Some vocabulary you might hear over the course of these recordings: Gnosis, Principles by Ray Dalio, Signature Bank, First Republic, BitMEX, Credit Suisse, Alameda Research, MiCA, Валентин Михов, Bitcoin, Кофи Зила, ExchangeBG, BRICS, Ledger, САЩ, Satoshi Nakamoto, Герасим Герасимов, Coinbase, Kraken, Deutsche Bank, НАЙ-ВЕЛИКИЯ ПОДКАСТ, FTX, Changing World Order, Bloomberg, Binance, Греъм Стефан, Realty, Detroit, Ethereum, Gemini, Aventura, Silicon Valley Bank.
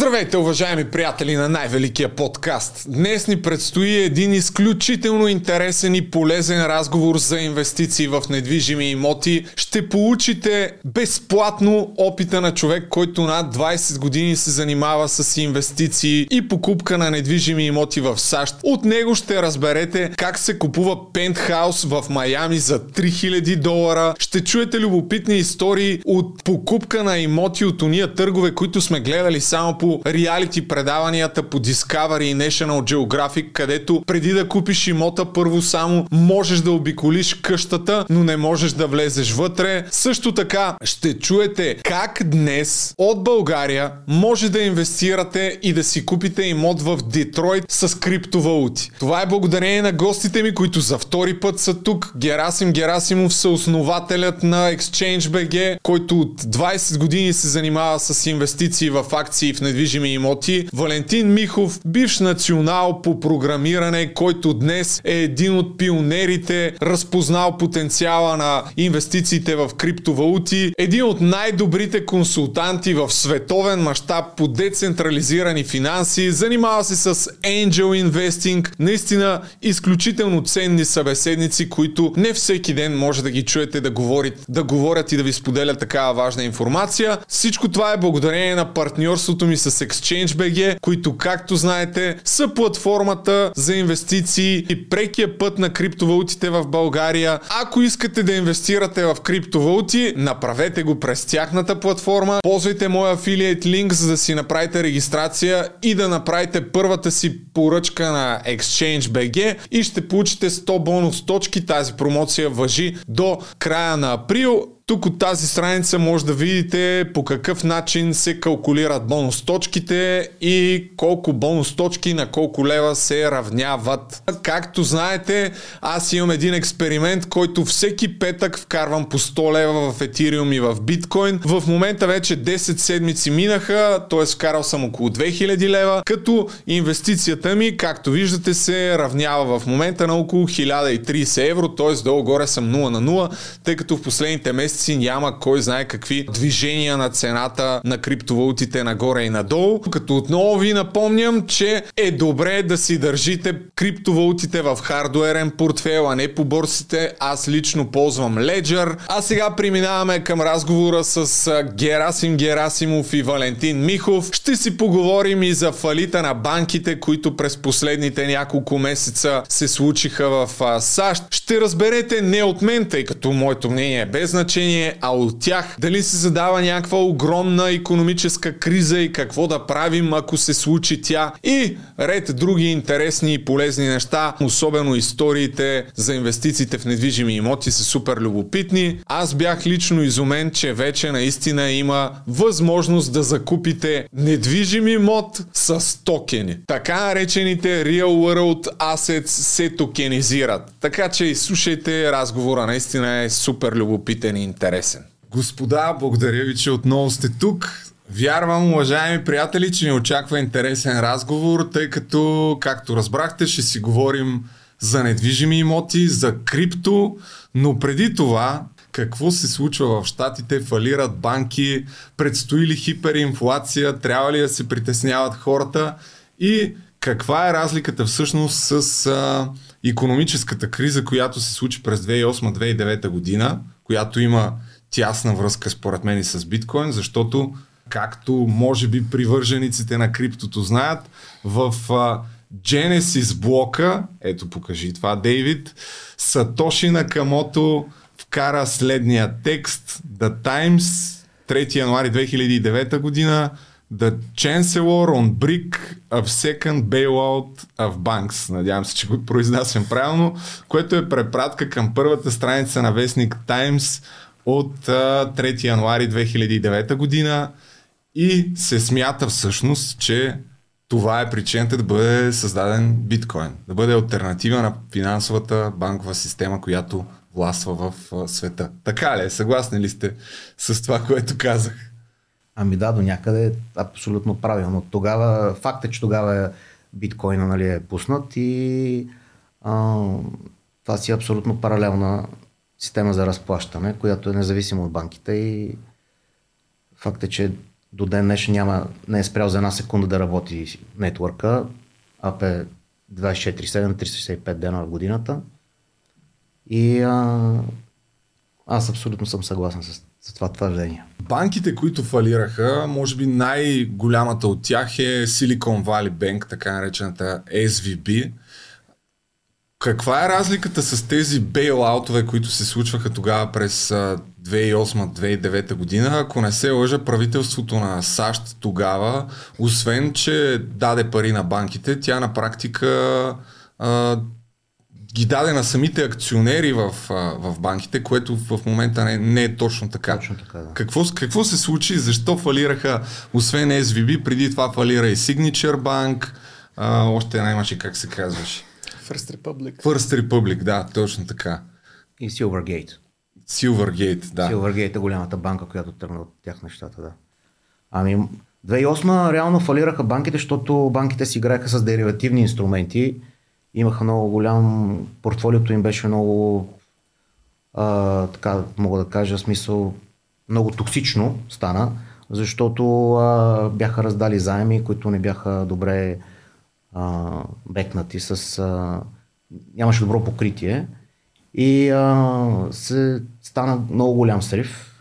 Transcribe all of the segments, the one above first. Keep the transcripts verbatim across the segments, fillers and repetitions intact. Здравейте, уважаеми приятели на най-великия подкаст! Днес ни предстои един изключително интересен и полезен разговор за инвестиции в недвижими имоти. Ще получите безплатно опита на човек, който над двайсет години се занимава с инвестиции и покупка на недвижими имоти в САЩ. От него ще разберете как се купува пентхаус в Майами за три хиляди долара. Ще чуете любопитни истории от покупка на имоти от уния търгове, които сме гледали само по реалити предаванията по Discovery и National Geographic, където преди да купиш имота, първо само можеш да обиколиш къщата, но не можеш да влезеш вътре. Също така ще чуете как днес от България може да инвестирате и да си купите имот в Детройт с криптовалути. Това е благодарение на гостите ми, които за втори път са тук. Герасим Герасимов, съоснователят на ExchangeBG, който от двайсет години се занимава с инвестиции в акции в недвижими имоти. Валентин Михов, бивш национал по програмиране, който днес е един от пионерите, разпознал потенциала на инвестициите в криптовалути, един от най-добрите консултанти в световен мащаб по децентрализирани финанси, занимава се с Angel Investing, наистина изключително ценни събеседници, които не всеки ден може да ги чуете да говорят, да говорят и да ви споделят такава важна информация. Всичко това е благодарение на партньорството ми с ExchangeBG, които, както знаете, са платформата за инвестиции и прекия път на криптовалутите в България. Ако искате да инвестирате в криптовалути, направете го през тяхната платформа. Ползвайте моя affiliate link, за да си направите регистрация и да направите първата си поръчка на ExchangeBG и ще получите сто бонус точки. Тази промоция важи до края на април. Тук от тази страница може да видите по какъв начин се калкулират бонус точките и колко бонус точки на колко лева се равняват. Както знаете, аз имам един експеримент, който всеки петък вкарвам по сто лева в Ethereum и в Bitcoin. В момента вече десет седмици минаха, т.е. вкарал съм около две хиляди лева, като инвестицията ми, както виждате, се равнява в момента на около хиляда и трийсет евро, т.е. долу-горе съм нула на нула, тъй като в последните месеци си няма кой знае какви движения на цената на криптовалутите нагоре и надолу. Като отново ви напомням, че е добре да си държите криптовалутите в хардуерен портфейл, а не по борсите. Аз лично ползвам Ledger. А сега преминаваме към разговора с Герасим Герасимов и Валентин Михов. Ще си поговорим и за фалита на банките, които през последните няколко месеца се случиха в САЩ. Ще разберете не от мен, тъй като моето мнение е без значение, а от тях дали се задава някаква огромна икономическа криза и какво да правим, ако се случи тя, и ред други интересни и полезни неща, особено историите за инвестициите в недвижими имоти са супер любопитни. Аз бях лично изумен, че вече наистина има възможност да закупите недвижим имот с токени. Така наречените Real World Assets се токенизират. Така че изслушайте разговора, наистина е супер любопитен. Интересен. Господа, благодаря ви, че отново сте тук. Вярвам, уважаеми приятели, че ни очаква интересен разговор, тъй като, както разбрахте, ще си говорим за недвижими имоти, за крипто, но преди това, какво се случва в щатите, фалират банки, предстои ли хиперинфлация, трябва ли да се притесняват хората и каква е разликата всъщност с а, икономическата криза, която се случи през две хиляди и осма - две хиляди и девета година, която има тясна връзка според мен и с биткоин, защото, както може би привържениците на криптото знаят, в uh, Genesis блока, ето покажи това, Дейвид, Сатоши Накамото вкара следния текст: The Times, трети януари две хиляди и девета година, The Chancellor on brick of second bailout of banks. Надявам се, че го произнасям правилно, което е препратка към първата страница на вестник Times от трети януари две хиляди и девета година и се смята всъщност, че това е причината да бъде създаден биткоин, да бъде алтернатива на финансовата банкова система, която властва в света. Така ли? Съгласни ли сте с това, което казах? Ами да, до някъде е абсолютно правилно. Тогава, факт е, че тогава биткоина, нали, е пуснат и а, това си е абсолютно паралелна система за разплащане, която е независима от банките, и факт е, че до ден днешен няма, не е спрял за една секунда да работи нетворка. АП е двайсет и четири седем, триста шейсет и пет дена в годината. И а, аз абсолютно съм съгласен с, с това твърдение. Банките, които фалираха, може би най-голямата от тях е Silicon Valley Bank, така наречената Ес Ви Би. Каква е разликата с тези бейлаутове, които се случваха тогава през две хиляди и осма - две хиляди и девета година? Ако не се лъжа, правителството на САЩ тогава, освен че даде пари на банките, тя на практика а, ги даде на самите акционери в, а, в банките, което в момента не, не е точно така. Точно така, да. Какво, какво се случи? Защо фалираха, освен Ес Ви Би, преди това фалира и Signature Bank, а, още една имаше, как се казваше? First Republic. First Republic, да, точно така. И Silvergate. Silvergate, да. Silvergate е голямата банка, която тръгна от тях нещата, да. Ами, две хиляди и осма реално фалираха банките, защото банките си играеха с деривативни инструменти. Имаха много голям... Портфолиото им беше много... А, така мога да кажа, в смисъл... Много токсично стана, защото а, бяха раздали заеми, които не бяха добре... Uh, бекнати с... Uh, нямаше добро покритие и uh, се стана много голям срив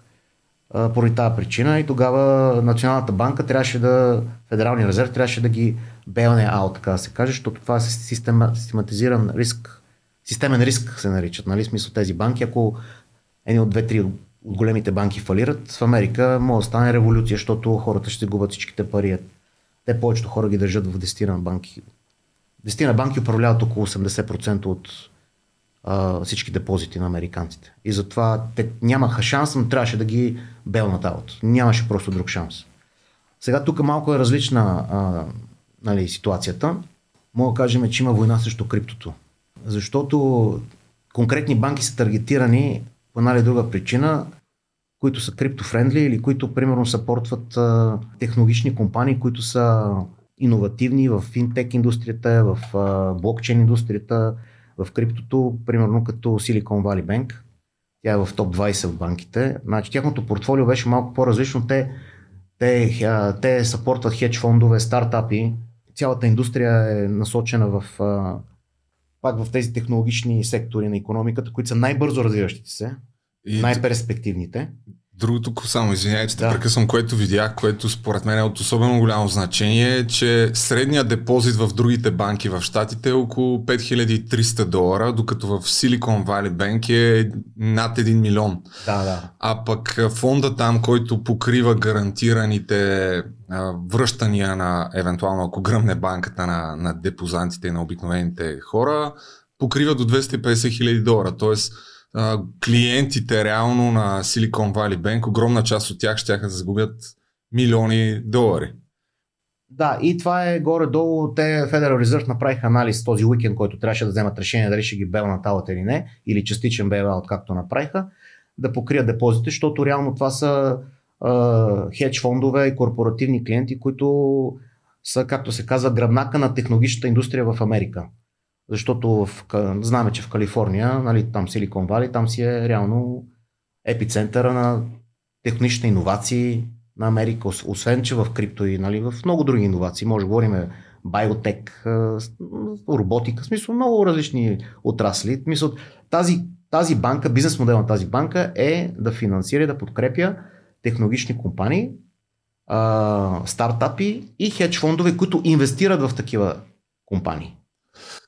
uh, поради тази причина и тогава Националната банка трябваше да... Федералния резерв трябваше да ги бейлне аут, така да се каже, защото това е система, систематизиран риск, системен риск се наричат, нали, смисъл тези банки. Ако едни от две-три от големите банки фалират, в Америка може да стане революция, защото хората ще губят всичките пари. Те повечето хора ги държат в десетина банки. Десетина банки управляват около осемдесет процента от а, всички депозити на американците. И затова те нямаха шанс, но трябваше да ги бейлнат аут. Нямаше просто друг шанс. Сега тук малко е различна а, нали, ситуацията. Мога да кажем, че има война срещу криптото. Защото конкретни банки са таргетирани по една или друга причина, които са криптофрендли или които примерно съпортват а, технологични компании, които са иновативни в финтек индустрията, в а, блокчейн индустрията, в криптото, примерно като Silicon Valley Bank. Тя е в топ двайсет в банките. Значи, тяхното портфолио беше малко по-различно. Те, те, а, те съпортват хедж фондове, стартапи. Цялата индустрия е насочена в, а, пак в тези технологични сектори на икономиката, които са най-бързо развиващите се. И най-перспективните. Другото, само извинявайте, да. прекъсвам, което видях, което според мен е от особено голямо значение, е, че средният депозит в другите банки в щатите е около пет хиляди и триста долара, докато в Silicon Valley Bank е над един милион. Да, да. А пък фонда там, който покрива гарантираните връщания на, евентуално ако гръмне банката, на, на депозантите и на обикновените хора, покрива до двеста и петдесет хиляди долара. Тоест, клиентите реално на Silicon Valley Bank, огромна част от тях щяха да загубят милиони долари. Да, и това е горе-долу. Те Federal Reserve направиха анализ този уикенд, който трябваше да вземат решение дали ще ги бейлнат аут или не, или частичен бейлаут, както направиха, да покрият депозите, защото реално това са е, хедж фондове и корпоративни клиенти, които са, както се казва, гръбнака на технологичната индустрия в Америка. Защото в, знаме, че в Калифорния, нали, там Silicon Valley, там си е реално епицентъра на технични иновации на Америка, освен че в крипто и нали, в много други иновации. Може да говорим биотек, роботика, в смисъл много различни отрасли. Мисъл, тази, тази банка, бизнес модел на тази банка е да финансира и да подкрепя технологични компании, стартапи и хедж фондове, които инвестират в такива компании.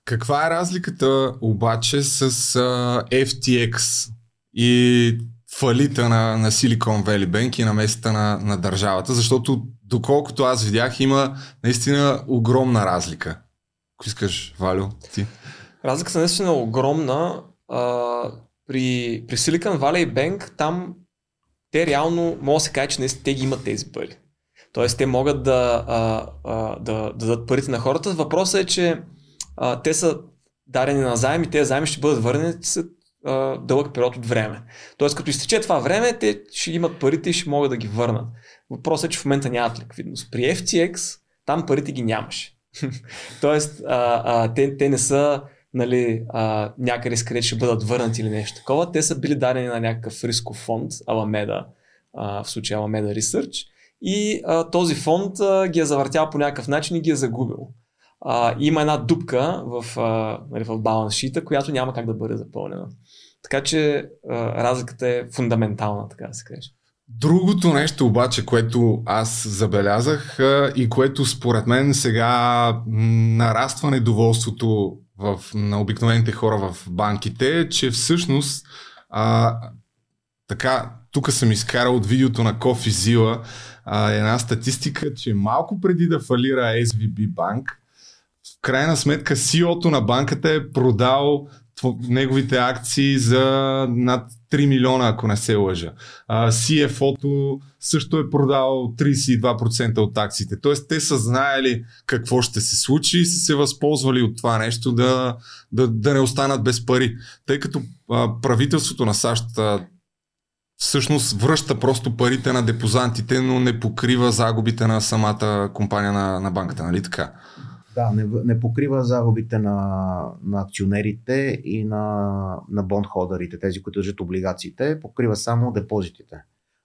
Каква е разликата обаче с uh, Еф Ти Екс и фалита на, на Silicon Valley Bank и на намесата на, на държавата? Защото доколкото аз видях, има наистина огромна разлика. Ако искаш, Валю, ти? Разликата наистина е огромна. Uh, при, при Silicon Valley Bank там те реално може да се каже, че наистина те ги имат тези пари. Тоест те могат да, uh, uh, да, да дадат парите на хората. Въпросът е, че Uh, те са дарени на заем и тези заеми ще бъдат върнени след uh, дълъг период от време. Тоест като изтече това време, те ще имат парите и ще могат да ги върнат. Въпросът е, че в момента нямат ликвидност. При Еф Ти Екс там парите ги нямаше. Тоест uh, uh, те, те не са нали, uh, някъде скрит ще бъдат върнати или нещо такова. Те са били дарени на някакъв рисков фонд, Alameda, uh, в случая Alameda Research. и а, този фонд а, ги е завъртял по някакъв начин и ги е загубил. А, има една дупка в, в баланс шита, която няма как да бъде запълнена. Така че а, разликата е фундаментална, така да се каже. Другото нещо обаче, което аз забелязах и което според мен сега нараства недоволството в, на обикновените хора в банките, е, че всъщност а, така, тук съм изкарал от видеото на Кофи Зила а, една статистика, че малко преди да фалира Ес Ви Би банк, в крайна сметка Си И О-то на банката е продал неговите акции за над три милиона, ако не се лъжа. Си Еф О-то също е продал трийсет и два процента от акциите. Тоест те са знаели какво ще се случи и са се възползвали от това нещо да, да, да не останат без пари. Тъй като а, правителството на САЩ а, всъщност връща просто парите на депозантите, но не покрива загубите на самата компания на, на банката, нали така? Да, не, не покрива загубите на, на акционерите и на, на бондхолдерите, тези, които държат облигациите, покрива само депозитите.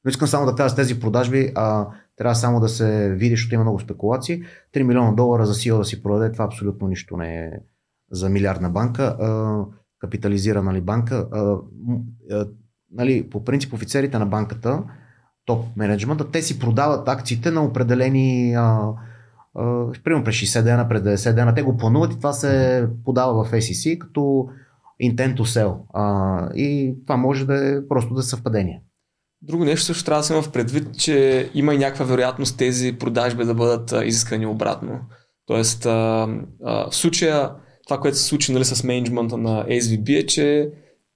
Но искам само да кажа, с тези продажби, а, трябва само да се види, защото има много спекулации. три милиона долара за Си И О да си продаде, това абсолютно нищо не е за милиардна банка, а, капитализирана ли банка. А, а, нали, по принцип офицерите на банката, топ менеджмента, те си продават акциите на определени... А, примерно през шейсет дена, през деветдесет дена, те го плануват и това се подава в Ес И Си като intent to sell. А, и това може да е просто да е съвпадение. Друго нещо също трябва да се има в предвид, че има и някаква вероятност тези продажби да бъдат изискани обратно. Тоест, а, а, в случая това, което се случи, нали, с менеджмента на Ес Ви Би е, че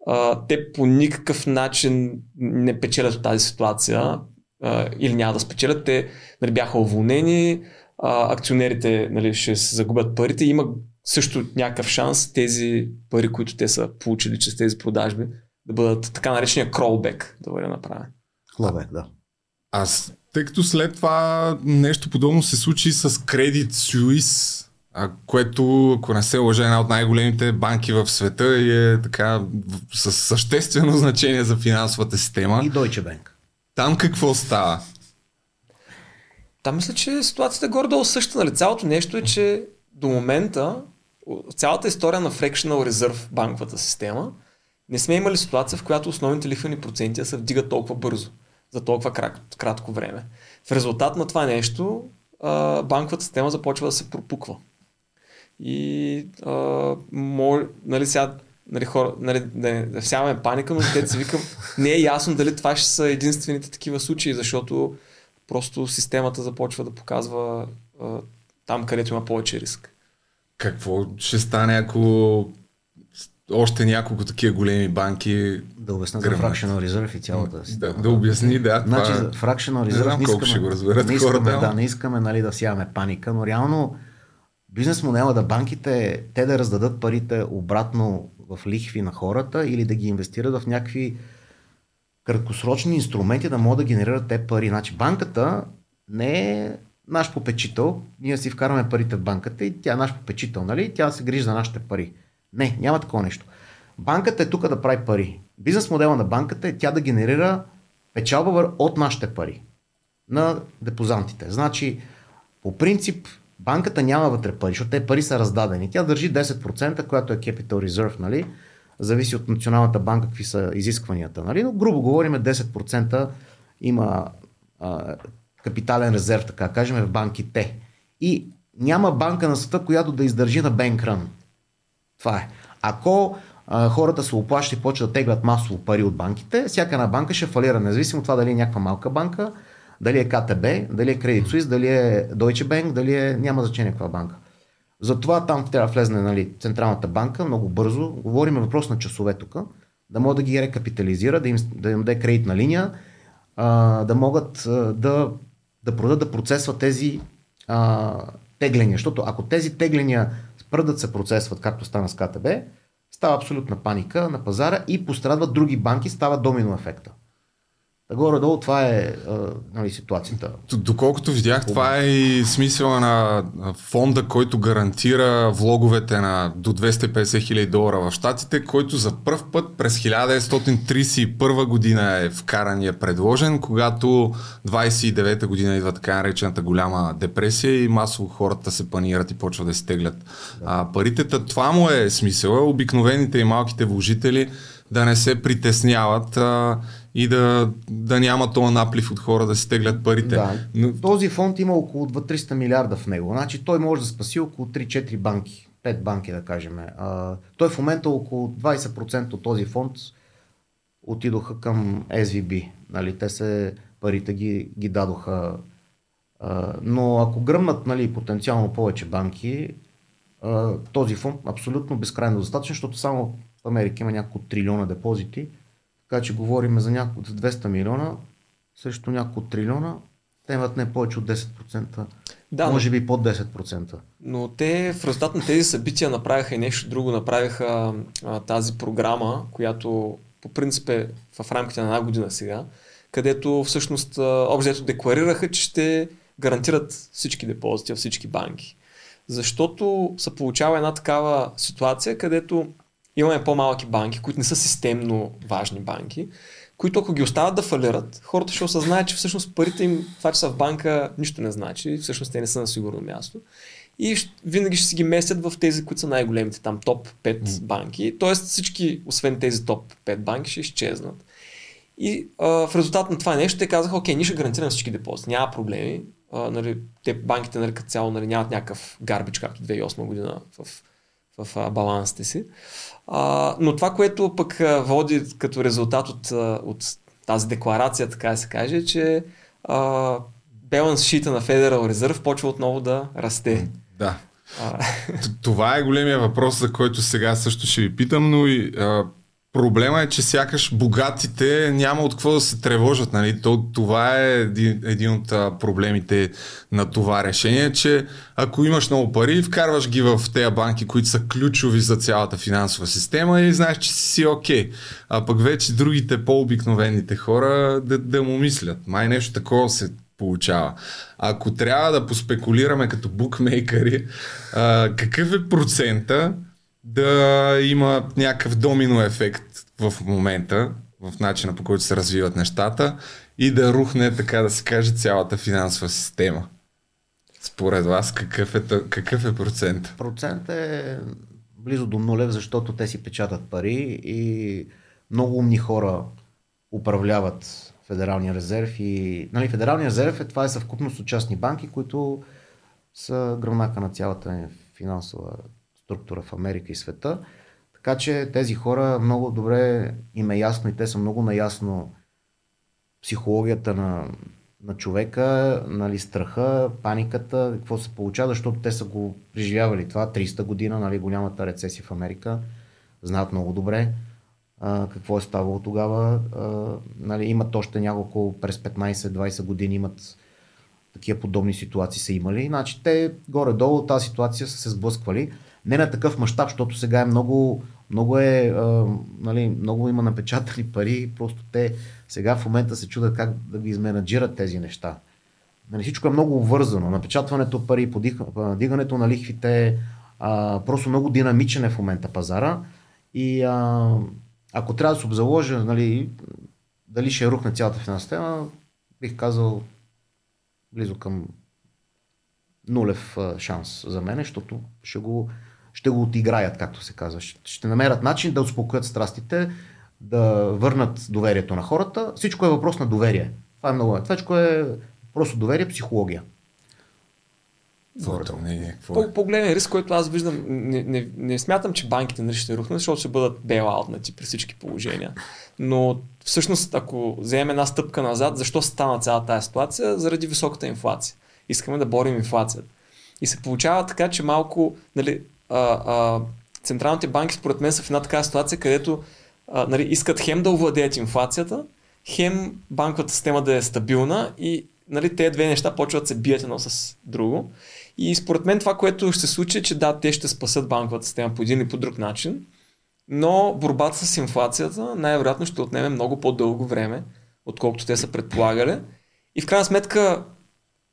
а, те по никакъв начин не печелят от тази ситуация а, или няма да спечелят. Те, нали, бяха уволнени, акционерите, нали, ще се загубят парите, има също някакъв шанс тези пари, които те са получили чрез тези продажби, да бъдат така наречения кролбек, да бъде направен. Кролбек, да. Аз, тъй като след това нещо подобно се случи с Credit Suisse, което, ако не се лъжа, е една от най-големите банки в света и е така със съществено значение за финансовата система. И Deutsche Bank. Там какво става? Там мисля, че ситуацията е горе-долу същата. Нали? Цялото нещо е, че до момента цялата история на Fractional Reserve в банковата система не сме имали ситуация, в която основните лихвени проценти се вдигат толкова бързо, за толкова крат, кратко време. В резултат на това нещо банковата система започва да се пропуква. И а, мол, нали, сега нали, хора, нали, да, да всяваме паника, но те си викам, не е ясно дали това ще са единствените такива случаи, защото просто системата започва да показва а, там, където има повече риск. Какво ще стане, ако още няколко такива големи банки... Да обясня за Fractional Reserve и цялата система. Да, да обясни, да. Значи това... Fractional Reserve не, знам, не искаме, ще го разберат, не искаме, хората, да, не искаме, нали, да всяваме паника, но реално бизнес модела да банките, те да раздадат парите обратно в лихви на хората или да ги инвестират в някакви краткосрочни инструменти, да могат да генерират те пари. Значи банката не е наш попечител, ние си вкарваме парите в банката и тя е наш попечител, нали? Тя се грижи за нашите пари. Не, няма такова нещо. Банката е тук да прави пари. Бизнес модела на банката е тя да генерира печалба от нашите пари на депозантите. Значи, по принцип, банката няма вътре пари, защото те пари са раздадени. Тя държи десет процента, която е Capital Reserve, нали? Зависи от Националната банка какви са изискванията. Нали? Но грубо говорим десет процента има а, капитален резерв, така кажем, в банките. И няма банка на света, която да издържи на bank run. Това е. Ако а, хората се оплащат и почват да теглят масово пари от банките, всяка една банка ще фалира, независимо от това дали е някаква малка банка, дали е Ка Те Бе, дали е Credit Suisse, дали е Deutsche Bank, дали е... няма значение каква банка. Затова там трябва да влезне, нали, Централната банка много бързо. Говорим въпрос на часове тук, да могат да ги рекапитализира, да им, да им даде кредитна линия, а, да могат да, да продадат, да процесват тези а, тегления. Защото ако тези тегления спръдат се процесват, както стана с Ка Те Бе, става абсолютна паника на пазара и пострадват други банки, става домино ефекта. Горе-долу това е, нали, ситуацията. Доколкото видях, това е и смисъла на фонда, който гарантира влоговете на до двеста и петдесет хиляди долара в щатите, който за пръв път през хиляда деветстотин тридесет и първа година е вкаран и е предложен, когато двадесет и девета година идва така наречената голяма депресия и масово хората се панират и почват да изтеглят да. парите. Това му е смисъла. Обикновените и малките вложители да не се притесняват а, и да, да няма този наплив от хора да си теглят парите. Да. Но... Този фонд има около двеста и тридесет милиарда в него. Значи той може да спаси около три-четири банки, пет банки да кажем. А, той в момента около двадесет процента от този фонд отидоха към Ес Ви Би. Нали, те се парите ги, ги дадоха. А, но ако гръмнат, нали, потенциално повече банки, а, този фонд абсолютно безкрайно достатъчен, защото само в Америка има няколко трилиона депозити, така че говорим за няколко двеста милиона, срещу няколко трилиона, те имат не повече от десет процента, да, може би под десет процента. Но те в резултат на тези събития направиха и нещо друго, направиха а, тази програма, която по принцип е в рамките на една година сега, където всъщност общо декларираха, че ще гарантират всички депозити, всички банки. Защото се получава една такава ситуация, където имаме по-малки банки, които не са системно важни банки, които ако ги остават да фалират, хората ще осъзнаят, че всъщност парите им, това че са в банка, нищо не значи, всъщност те не са на сигурно място. И винаги ще си ги местят в тези, които са най-големите, там топ пет банки. Тоест всички, освен тези топ пет банки, ще изчезнат. И а, в резултат на това нещо те казаха, окей, ние ще гарантираме всички депозити, няма проблеми. А, нали, те банките, нали, като цяло, нали, нямат някакъв гарбич, както две хиляди и осма година в в балансите си. А, но това, което пък води като резултат от, от тази декларация, така да се каже, че баланс шита на Federal Reserve почва отново да расте. Да. А, това е големия въпрос, за който сега също ще ви питам, но и а, проблема е, че сякаш богатите няма от какво да се тревожат. Нали? То, това е един, един от проблемите на това решение, че ако имаш много пари, вкарваш ги в тези банки, които са ключови за цялата финансова система и знаеш, че си окей. Okay. А пък вече другите по-обикновените хора да, да му мислят. Май нещо такова се получава. Ако трябва да поспекулираме като букмейкъри, а, какъв е процента да има някакъв домино ефект в момента, в начина, по който се развиват нещата и да рухне, така да се каже, цялата финансова система? Според вас, какъв е, какъв е процент? Процент е близо до нулев, защото те си печатат пари и много умни хора управляват Федералния резерв. И, нали, Федералния резерв е това е съвкупност от частни банки, които са гръбнака на цялата финансова структура в Америка и света. Така че тези хора много добре им е ясно и те са много наясно психологията на, на човека, нали, страха, паниката, какво се получава, защото те са го преживявали това тридесета година, нали, голямата рецесия в Америка, знаят много добре а, какво е ставало тогава. А, нали, имат още няколко, през петнадесет-двадесет години имат такива подобни ситуации са имали. Значи те горе-долу тази ситуация са се сблъсквали. Не на такъв мащаб, защото сега е много, много, е, а, нали, много има напечатани пари, просто те сега в момента се чудят как да ги изменаджират тези неща. Нали, всичко е много вързано. Напечатването пари, подигането на лихвите, а, просто много динамичен е в момента пазара и а, ако трябва да се обзаложа, нали, дали ще рухне цялата финансова система, бих казал близо към нулев а, шанс за мен, защото ще го ще го отиграят, както се казва. Ще намерят начин да успокоят страстите, да върнат доверието на хората. Всичко е въпрос на доверие. Това е много. Всичко е просто доверие, психология. По-големия риск, който аз виждам, не, не, не смятам, че банките нали ще рухнат, защото ще бъдат бейлаутнати при всички положения. Но всъщност, ако вземем една стъпка назад, защо стана цяла тази ситуация? Заради високата инфлация. Искаме да борим инфлацията. И се получава така, че малко нали, а, а, централните банки според мен са в една такава ситуация, където а, нали, искат хем да овладеят инфлацията, хем банковата система да е стабилна и нали, тези две неща почват да се бият едно с друго. И според мен това, което ще се случи е, че да, те ще спасат банковата система по един или по друг начин, но борбата с инфлацията най-вероятно ще отнеме много по-дълго време, отколкото те са предполагали. И в крайна сметка,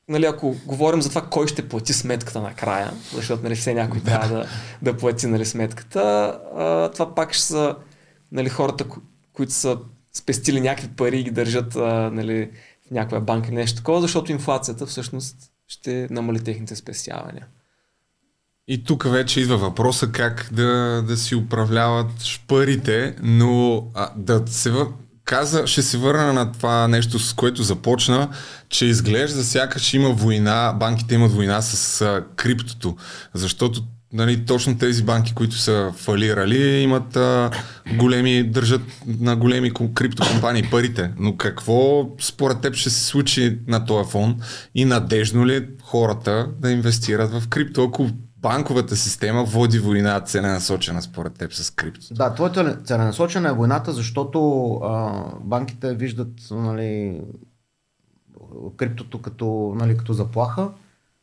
нали, ако говорим за това кой ще плати сметката накрая, защото нали, все някой трябва да, да плати нали, сметката, а, това пак ще са нали, хората, които са спестили някакви пари и ги държат а, нали, в някоя банка или нещо такова, защото инфлацията всъщност ще намали техните спестявания. И тук вече идва въпроса как да, да си управляват парите, но а, да се въ... каза, ще се върна на това нещо, с което започна, че изглежда сякаш има война, банките имат война с а, криптото, защото нали, точно тези банки, които са фалирали, имат а, големи, държат на големи криптокомпании парите. Но какво според теб ще се случи на този фон и надежно ли хората да инвестират в крипто, ако банковата система води война целенасочена според теб с крипто? Да, твоята целенасочена е войната, защото а, банките виждат нали, криптото като, нали, като заплаха,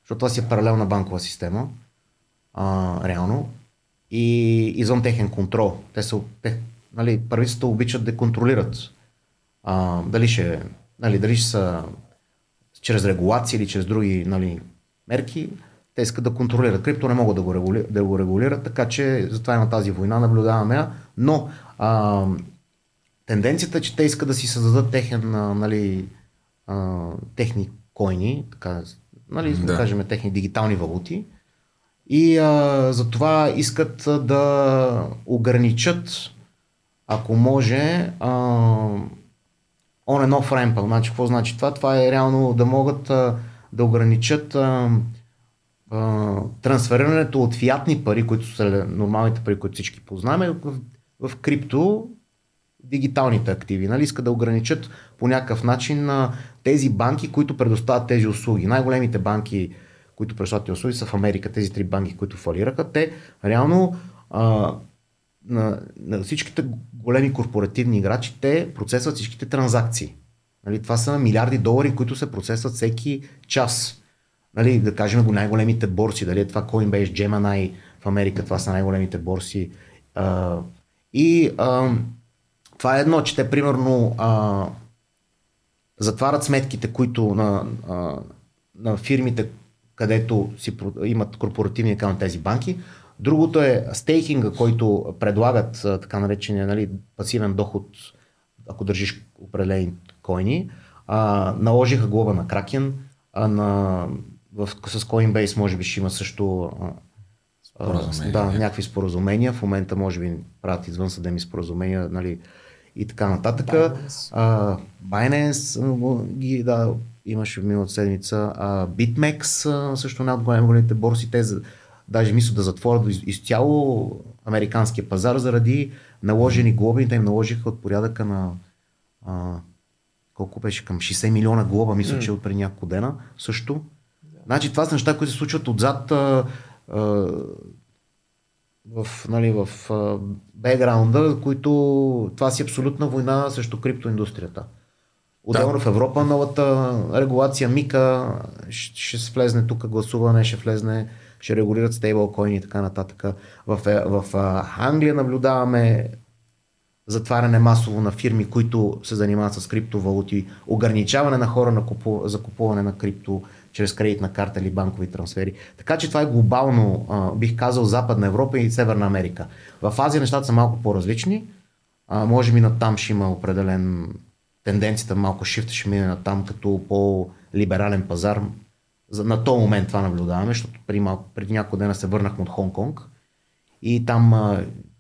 защото това си е паралелна банкова система. Uh, реално и извън техен контрол. Те са, те, нали, правителството обичат да контролират uh, дали, ще, нали, дали ще са чрез регулации или чрез други нали, мерки, те искат да контролират. Крипто не могат да го, регули, да го регулират, така че затова има тази война, наблюдаваме я, но uh, тенденцията е, че те искат да си създадат техен, нали, uh, техни койни, така, нали, да кажем, техни дигитални валути. И а, затова искат а, да ограничат, ако може, а, on and off ramp. Значи, какво значи това? Това е реално да могат а, да ограничат а, а, трансферирането от фиатни пари, които са нормалните пари, които всички познаваме, в, в крипто, дигиталните активи. Нали? Искат да ограничат по някакъв начин а, тези банки, които предоставят тези услуги. Най-големите банки, които предоставят услуги, са в Америка, тези три банки, които фалираха, те реално а, на, на всичките големи корпоративни играчи, те процесват всичките транзакции. Нали, това са милиарди долари, които се процесват всеки час. Нали, да кажем го най-големите борси, дали е това Coinbase, Gemini в Америка, това са най-големите борси. А, и а, това е едно, че те примерно а, затварят сметките, които на, а, на фирмите, където си имат корпоративни акаунти тези банки. Другото е стейкинга, който предлагат така наречения нали, пасивен доход, ако държиш определени койни. А, наложиха глоба на Kraken, а на, в, с Coinbase може би ще има също а, да, някакви споразумения. В момента може би правят извън съдебни споразумения нали, и така нататък. Binance, а, Binance ги да имаше в миналата седмица. А, BitMEX а, също една от големите борси. Те даже мислят да затворят из, изцяло американския пазар заради наложени глоби. Те им наложиха от порядъка на а, колко беше към шейсет милиона глоба, мисля, mm. че от преди няколко дена също. Yeah. Значи това са неща, които се случват отзад а, а, в, нали, в а, бекграунда, които това си абсолютна война срещу криптоиндустрията. Отделно да. В Европа новата регулация MiCA ще се влезне тук гласуване, ще влезне, ще регулират стейблкоини и така нататък. В, в Англия наблюдаваме затваряне масово на фирми, които се занимават с криптовалути, ограничаване на хора на купу, за купуване на крипто чрез кредитна карта или банкови трансфери. Така че това е глобално, бих казал, Западна Европа и Северна Америка. В Азия нещата са малко по-различни. Може би натам ще има определен тенденцията малко шифта ще мине на там като по-либерален пазар. На този момент това наблюдаваме, защото преди, малко, преди няколко дена се върнахме от Хонг-Конг и там,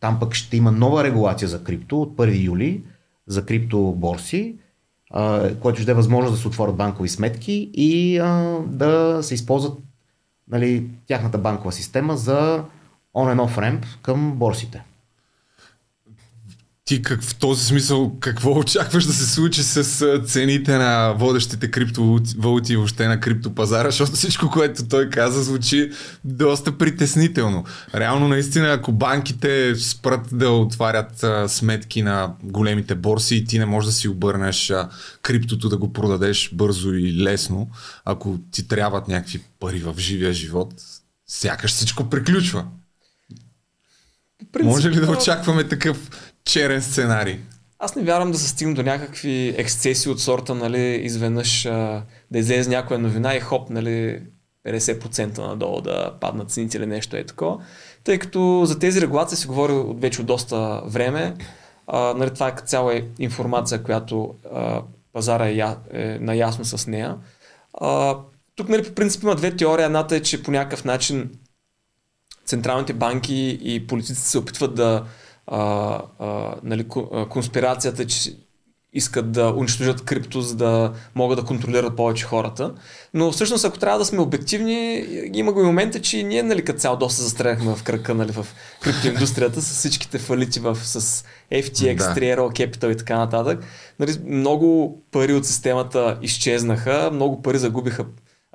там пък ще има нова регулация за крипто от първи юли за криптоборси, което ще даде възможност да се отворят банкови сметки и да се използват нали, тяхната банкова система за on and off ramp към борсите. Ти как, в този смисъл какво очакваш да се случи с цените на водещите криптовалути и въобще на криптопазара, защото всичко, което той каза, звучи доста притеснително. Реално наистина, ако банките спрат да отварят а, сметки на големите борси и ти не можеш да си обърнеш а, криптото да го продадеш бързо и лесно, ако ти трябват някакви пари в живия живот, сякаш всичко приключва. Принцип, може ли да очакваме такъв черен сценарий? Аз не вярвам да се стигна до някакви ексцеси от сорта, нали, изведнъж а, да излезе някоя новина и хоп, нали, петдесет процента надолу да паднат цените или нещо е такова. Тъй като за тези регулации се говори от вече от доста време. А, нали, това е цяла информация, която а, пазара е, я, е наясно с нея. А, тук, нали, по принцип има две теории. Едната е, че по някакъв начин централните банки и политиците се опитват да а, а, нали, конспирацията, че искат да унищожат крипто, за да могат да контролират повече хората. Но всъщност, ако трябва да сме обективни, има го и момента, че ние, нали, като цяло доста застряхме в кръка, нали, в криптоиндустрията с всичките фалити в, с Еф Ти Екс, да. три Ар О Capital и така нататък. Нали, много пари от системата изчезнаха, много пари загубиха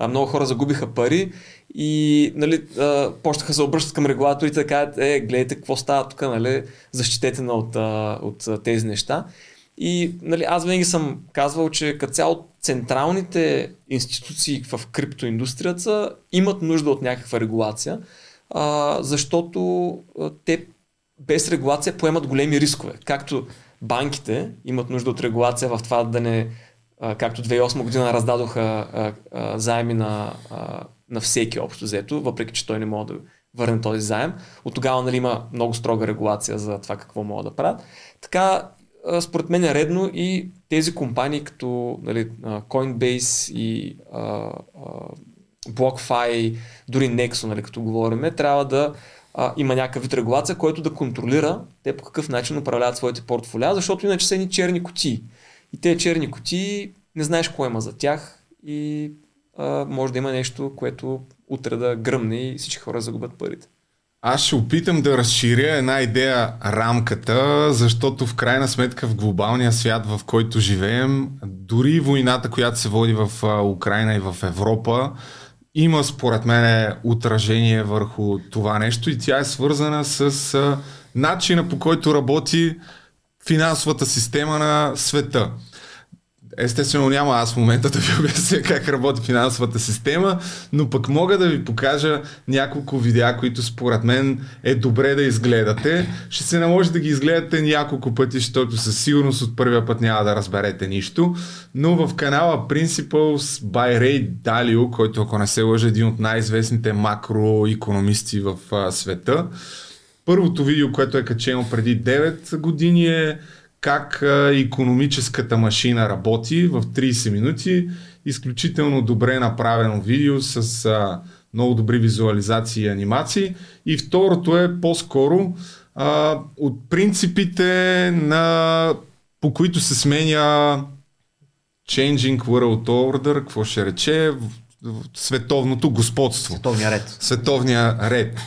много хора загубиха пари и, нали, почнаха се обръщат към регулаторите да кажат, е, гледайте какво става тук, нали, защитете на от, от тези неща. И, нали, аз винаги съм казвал, че като цяло централните институции в криптоиндустрията имат нужда от някаква регулация, защото те без регулация поемат големи рискове. Както банките имат нужда от регулация в това да не... Както две хиляди и осма година раздадоха а, а, заеми на, а, на всеки общо взето, въпреки че той не може да върне този заем. От тогава, нали, има много строга регулация за това какво могат да правят. Така, а, според мен е редно и тези компании като, нали, Coinbase и а, а, BlockFi, дори Nexo, нали, като говорим, трябва да а, има някакъв вид регулация, който да контролира те по какъв начин управляват своите портфолиа, защото иначе са едни черни кутии. И те черни кутии, не знаеш кое има за тях и а, може да има нещо, което утре да гръмне и всички хора загубят парите. Аз ще опитам да разширя една идея рамката, защото в крайна сметка в глобалния свят, в който живеем, дори войната, която се води в Украйна и в Европа, има според мен отражение върху това нещо и тя е свързана с начина, по който работи финансовата система на света. Естествено няма аз в момента да ви обясня как работи финансовата система, но пък мога да ви покажа няколко видеа, които според мен е добре да изгледате. Ще се наложи да ги изгледате няколко пъти, защото със сигурност от първия път няма да разберете нищо, но в канала Principles by Ray Dalio, който, ако не се лъжа, е един от най-известните макроикономисти в света, първото видео, което е качено преди девет години е как икономическата машина работи в трийсет минути. Изключително добре направено видео с а, много добри визуализации и анимации. И второто е по-скоро а, от принципите, на, по които се сменя Changing World Order, какво ще рече, световното господство. Световния ред. Световния ред.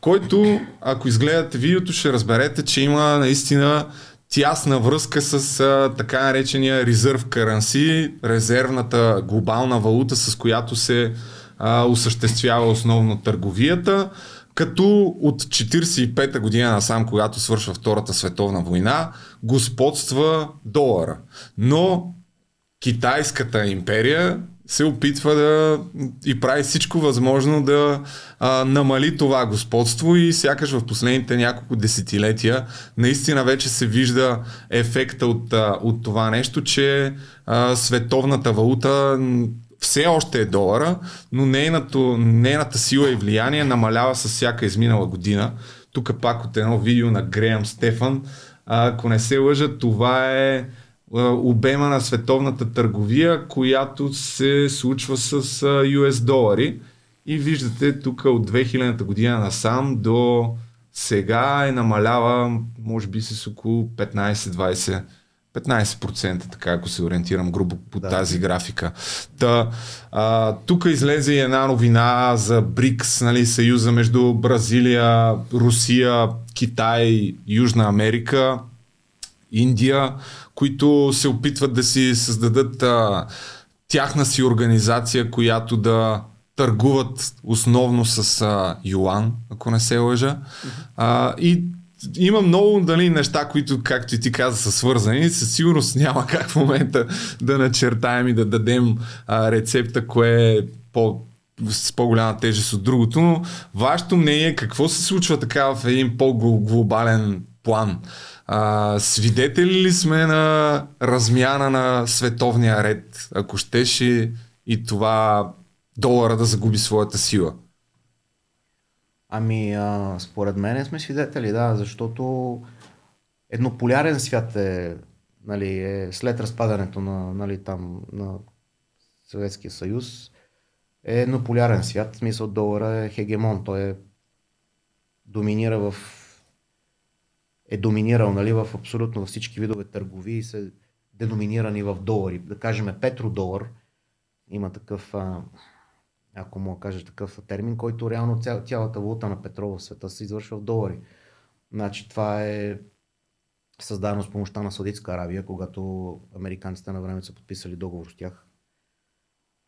Който, ако изгледате видеото, ще разберете, че има наистина тясна връзка с а, така наречения резерв currency, резервната глобална валута, с която се а, осъществява основно търговията, като от четирийсет и пета година насам, когато свършва Втората световна война, господства долара. Но Китайската империя се опитва да и прави всичко възможно да а, намали това господство и сякаш в последните няколко десетилетия наистина вече се вижда ефекта от, от това нещо, че а, световната валута все още е долара, но нейното, нейната сила и влияние намалява с всяка изминала година. Тук пак от едно видео на Греъм Стефан, а, ако не се лъжа, това е обема на световната търговия, която се случва с ю ес долари. И виждате тук от две хилядната година насам до сега е намалява, може би с около петнайсет-двайсет процента, петнайсет процента, така ако се ориентирам грубо по да. тази графика. Та, а, тук излезе и една новина за БРИКС, нали, съюза между Бразилия, Русия, Китай, Южна Америка, Индия, които се опитват да си създадат а, тяхна си организация, която да търгуват основно с а, юан, ако не се лъжа. А, и има много, дали, неща, които, както и ти каза, са свързани. Със сигурност няма как в момента да начертаем и да дадем а, рецепта, кое е по- с по-голяма тежест от другото, но вашето мнение, какво се случва така в един по-глобален план? А, свидетели ли сме на размяна на световния ред, ако щеше и това долара да загуби своята сила? Ами, а, според мен сме свидетели, да, защото еднополярен свят е, нали, е след разпадането на, нали, там, на Съветския съюз, е еднополярен свят, в смисъл долара е хегемон, той е доминира в е доминирал, нали, в абсолютно всички видове търгови и са деноминирани в долари. Да кажем петродолар, има такъв, а, ако мога кажа такъв термин, който реално ця, цялата валута на петрола в света се извършва в долари. Значи това е създадено с помощта на Саудитска Аравия, когато американците на време са подписали договор с тях.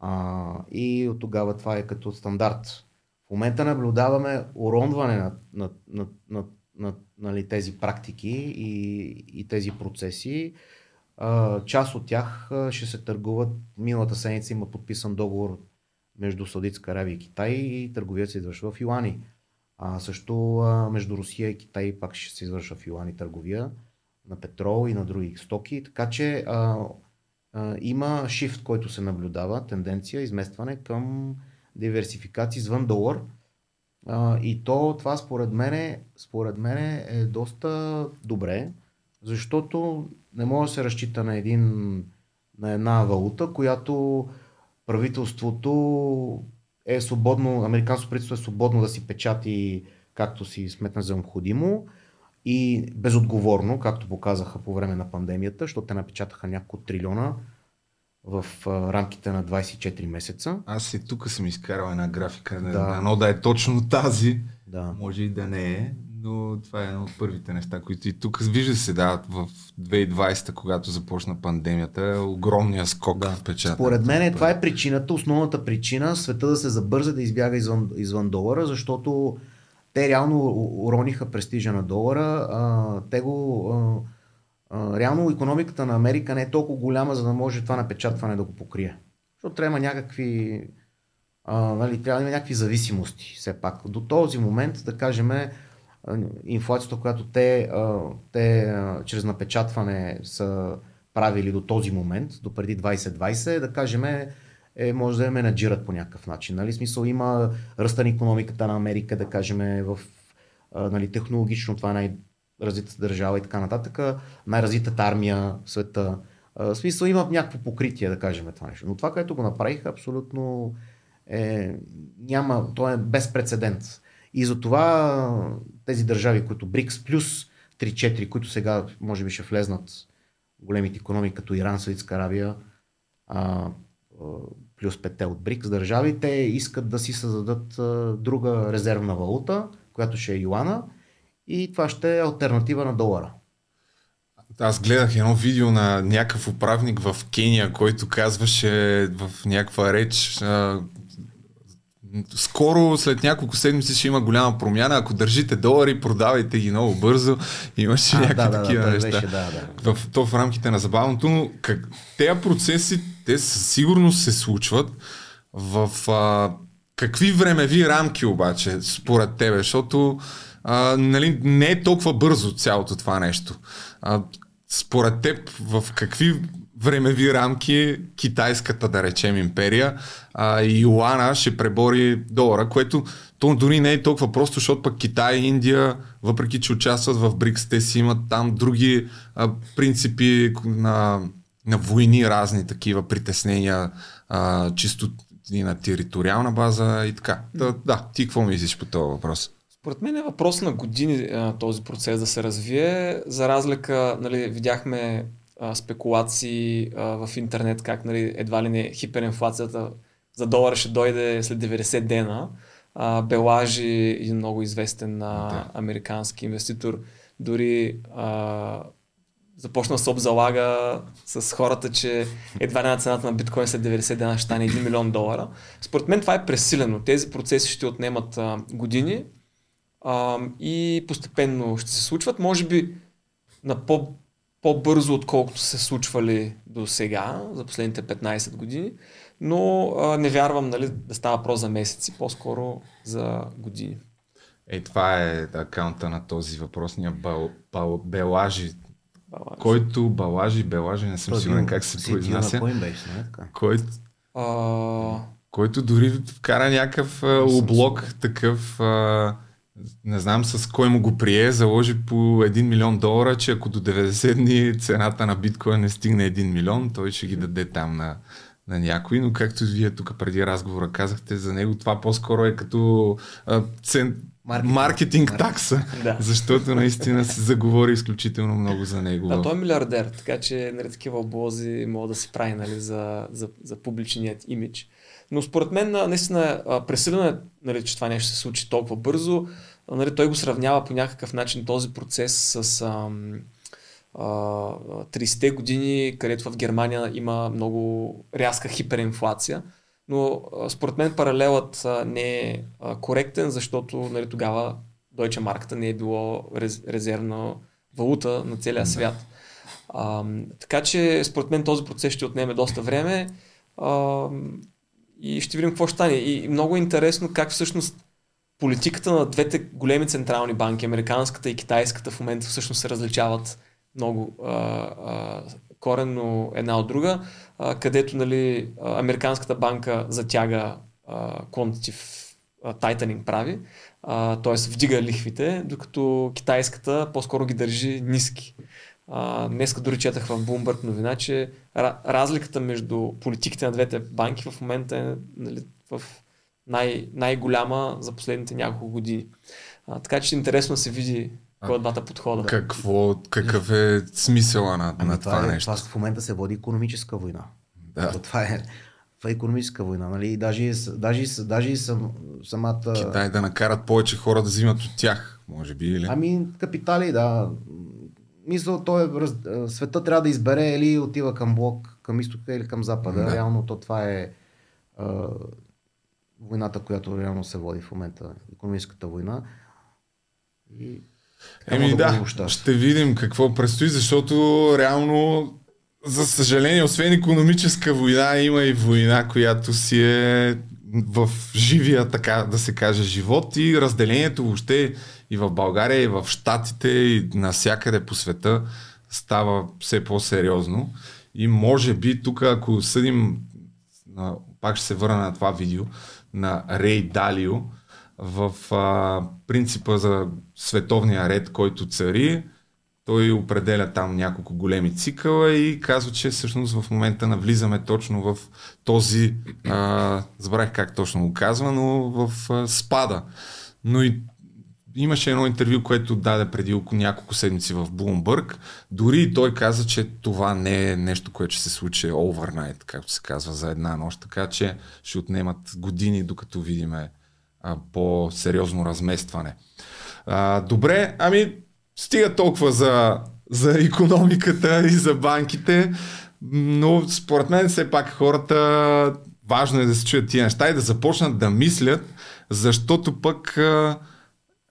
А, и от тогава това е като стандарт. В момента наблюдаваме уронване на, на, на, на, на, нали, тези практики и, и тези процеси. А, част от тях ще се търгуват. Миналата седмица има подписан договор между Саудитска Аравия и Китай и търговията се извършва в юани. А, също а, между Русия и Китай пак ще се извършва в юани търговия на петрол и на други стоки. Така че а, а, има шифт, който се наблюдава, тенденция, изместване към диверсификация извън долар. А, и то, това според мен, според мен е доста добре, защото не може да се разчита на, един, на една валута, която правителството е свободно, американското правителство е свободно да си печати както си сметна за необходимо и безотговорно, както показаха по време на пандемията, защото те напечатаха няколко трилиона в рамките на двайсет и четири месеца. Аз и тук съм изкарал една графика, да, но да е точно тази, да, може и да не е, но това е едно от първите неща, които и тук вижда се дават в две хиляди и двайсета, когато започна пандемията, огромния скок, да, в печата. Според мен това е причината, основната причина света да се забърза да избяга извън, извън долара, защото те реално урониха престижа на долара, а, те го... А, реално икономиката на Америка не е толкова голяма, за да може това напечатване да го покрие. Защото трябва някакви, а, нали, трябва да има някакви зависимости все пак. До този момент, да кажем, инфлацията, която те, а, те а, чрез напечатване са правили до този момент, до преди двайсет двайсета, да кажем, е, може да я менеджират по някакъв начин. Нали? В смисъл има ръста на икономиката на Америка, да кажем, в, а, нали, технологично това е най- развитата държава и така нататък, най-развитата армия в света. В смисъл има някакво покритие, да кажем това нещо. Но това, което го направиха, абсолютно е, няма, то е без прецедент. И затова тези държави, които БРИКС плюс три-четири, които сега може би ще влезнат големите икономики, като Иран, Саудитска Аравия, а, плюс пет от БРИКС държави, те искат да си създадат друга резервна валута, която ще е юана. И това ще е алтернатива на долара. Аз гледах едно видео на някакъв управник в Кения, който казваше в някаква реч, а, скоро след няколко седмици ще има голяма промяна, ако държите долари, продавайте ги много бързо. Имаше някакви, да, да, такива, да, неща. Беше, да, да. В, то в рамките на забавното, но как, тези процеси, те със сигурност се случват в а, какви времеви рамки обаче, според тебе, защото А, нали, не е толкова бързо цялото това нещо. А, според теб, в какви времеви рамки китайската, да речем, империя и юана ще пребори долара, което то дори не е толкова просто, защото пък Китай и Индия, въпреки че участват в БРИКС, те си имат там други а, принципи на, на войни, разни такива притеснения, а, чисто и на териториална база и така. Да, да, ти какво мислиш по този въпрос? Поред мен е въпрос на години а, този процес да се развие. За разлика, нали, видяхме а, спекулации а, в интернет, как, нали, едва ли не хиперинфлацията за долара ще дойде след деветдесет дена. А, Белажи, един много известен а, американски инвеститор, дори а, започна да се обзалага с хората, че едва ли на цената на биткоин след деветдесет дена ще стане един милион долара. Според мен това е пресилено. Тези процеси ще отнемат а, години. Uh, и постепенно ще се случват, може би на по- по-бързо, отколкото се случвали до сега, за последните петнайсет години, но uh, не вярвам, нали, да става въпрос за месеци, по-скоро за години. Е, това е акаунта на този въпросния бал, бал, Белажи, Балажи. който Балажи, Белажи, не съм сигурен как се произнася, който, а... който дори вкара някакъв облог такъв, а, не знам с кой му го прие, заложи по един милион долара, че ако до деветдесет дни цената на биткоин не стигне един милион, той ще ги даде там на... на някой, но както вие тук преди разговора казахте, за него това по-скоро е като а, цен... маркетинг, маркетинг такса, да. Защото наистина се заговори изключително много за него. Да, той е милиардер, така че нали, такива облози мога да се прави нали, за, за, за публичният имидж. Но според мен наистина пресилено е, нали, че това нещо се случи толкова бързо. Нали, той го сравнява по някакъв начин този процес с... Ам... тридесетте години, където в Германия има много рязка хиперинфлация, но според мен паралелът не е коректен, защото нали, тогава Deutsche Mark-та не е било резервна валута на целия свят. А, така че според мен този процес ще отнеме доста време а, и ще видим какво ще стане. И много е интересно как всъщност политиката на двете големи централни банки, американската и китайската в момента всъщност се различават много а, а, коренно една от друга, а, където нали, американската банка затяга а, quantitative tightening прави, т.е. вдига лихвите, докато китайската по-скоро ги държи ниски. А, днеска дори четах в Bloomberg новина, че разликата между политиките на двете банки в момента е нали, в най- най-голяма за последните няколко години. А, така че интересно да се види кой от двата подхода. Какво, какъв е смисъла на, ами на това, това е, нещо? Това в момента се води икономическа война. Да. Това, е, това е икономическа война. Нали? Даже, даже, даже сам, самата... Китай да накарат повече хора да взимат от тях, може би. Или? Ами капитали, да. Мисля, той раз... света трябва да избере или отива към блок, към изтока или към запада. Да. Реално то това е а, войната, която реално се води в момента. Икономическата война. И... Еми да, да ще видим какво предстои, защото реално, за съжаление, освен икономическа война, има и война, която си е в живия, така да се каже, живот и разделението въобще и в България, и в Щатите, и навсякъде по света става все по-сериозно. И може би тук, ако съдим, пак ще се върна на това видео, на Рей Далио, в а, принципа за световния ред, който цари, той определя там няколко големи цикъла и казва, че всъщност в момента навлизаме точно в този, а, забравих как точно го казва, но в а, спада. Но и имаше едно интервю, което даде преди около няколко седмици в Bloomberg. Дори той каза, че това не е нещо, което ще се случи overnight, както се казва, за една нощ, така че ще отнемат години, докато видиме по-сериозно разместване. А, добре, ами стига толкова за, за икономиката и за банките, но според мен все пак хората важно е да се чуят тия неща и да започнат да мислят, защото пък а,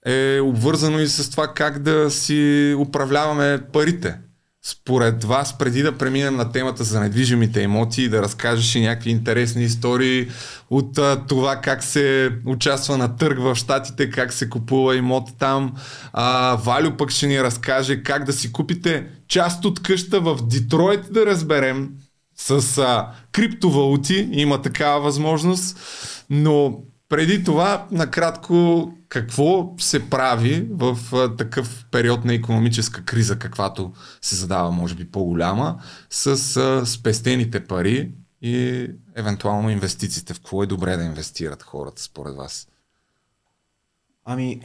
е обвързано и с това как да си управляваме парите. Според вас, преди да преминем на темата за недвижимите имоти и да разкажеш и някакви интересни истории от а, това как се участва на търг в Щатите, как се купува имот там, а, Валю пък ще ни разкаже как да си купите част от къща в Детройт, да разберем, с а, криптовалути, има такава възможност, но преди това, накратко, какво се прави в а, такъв период на икономическа криза, каквато се задава, може би по-голяма, с а, спестените пари и евентуално инвестициите? В какво е добре да инвестират хората, според вас? Ами,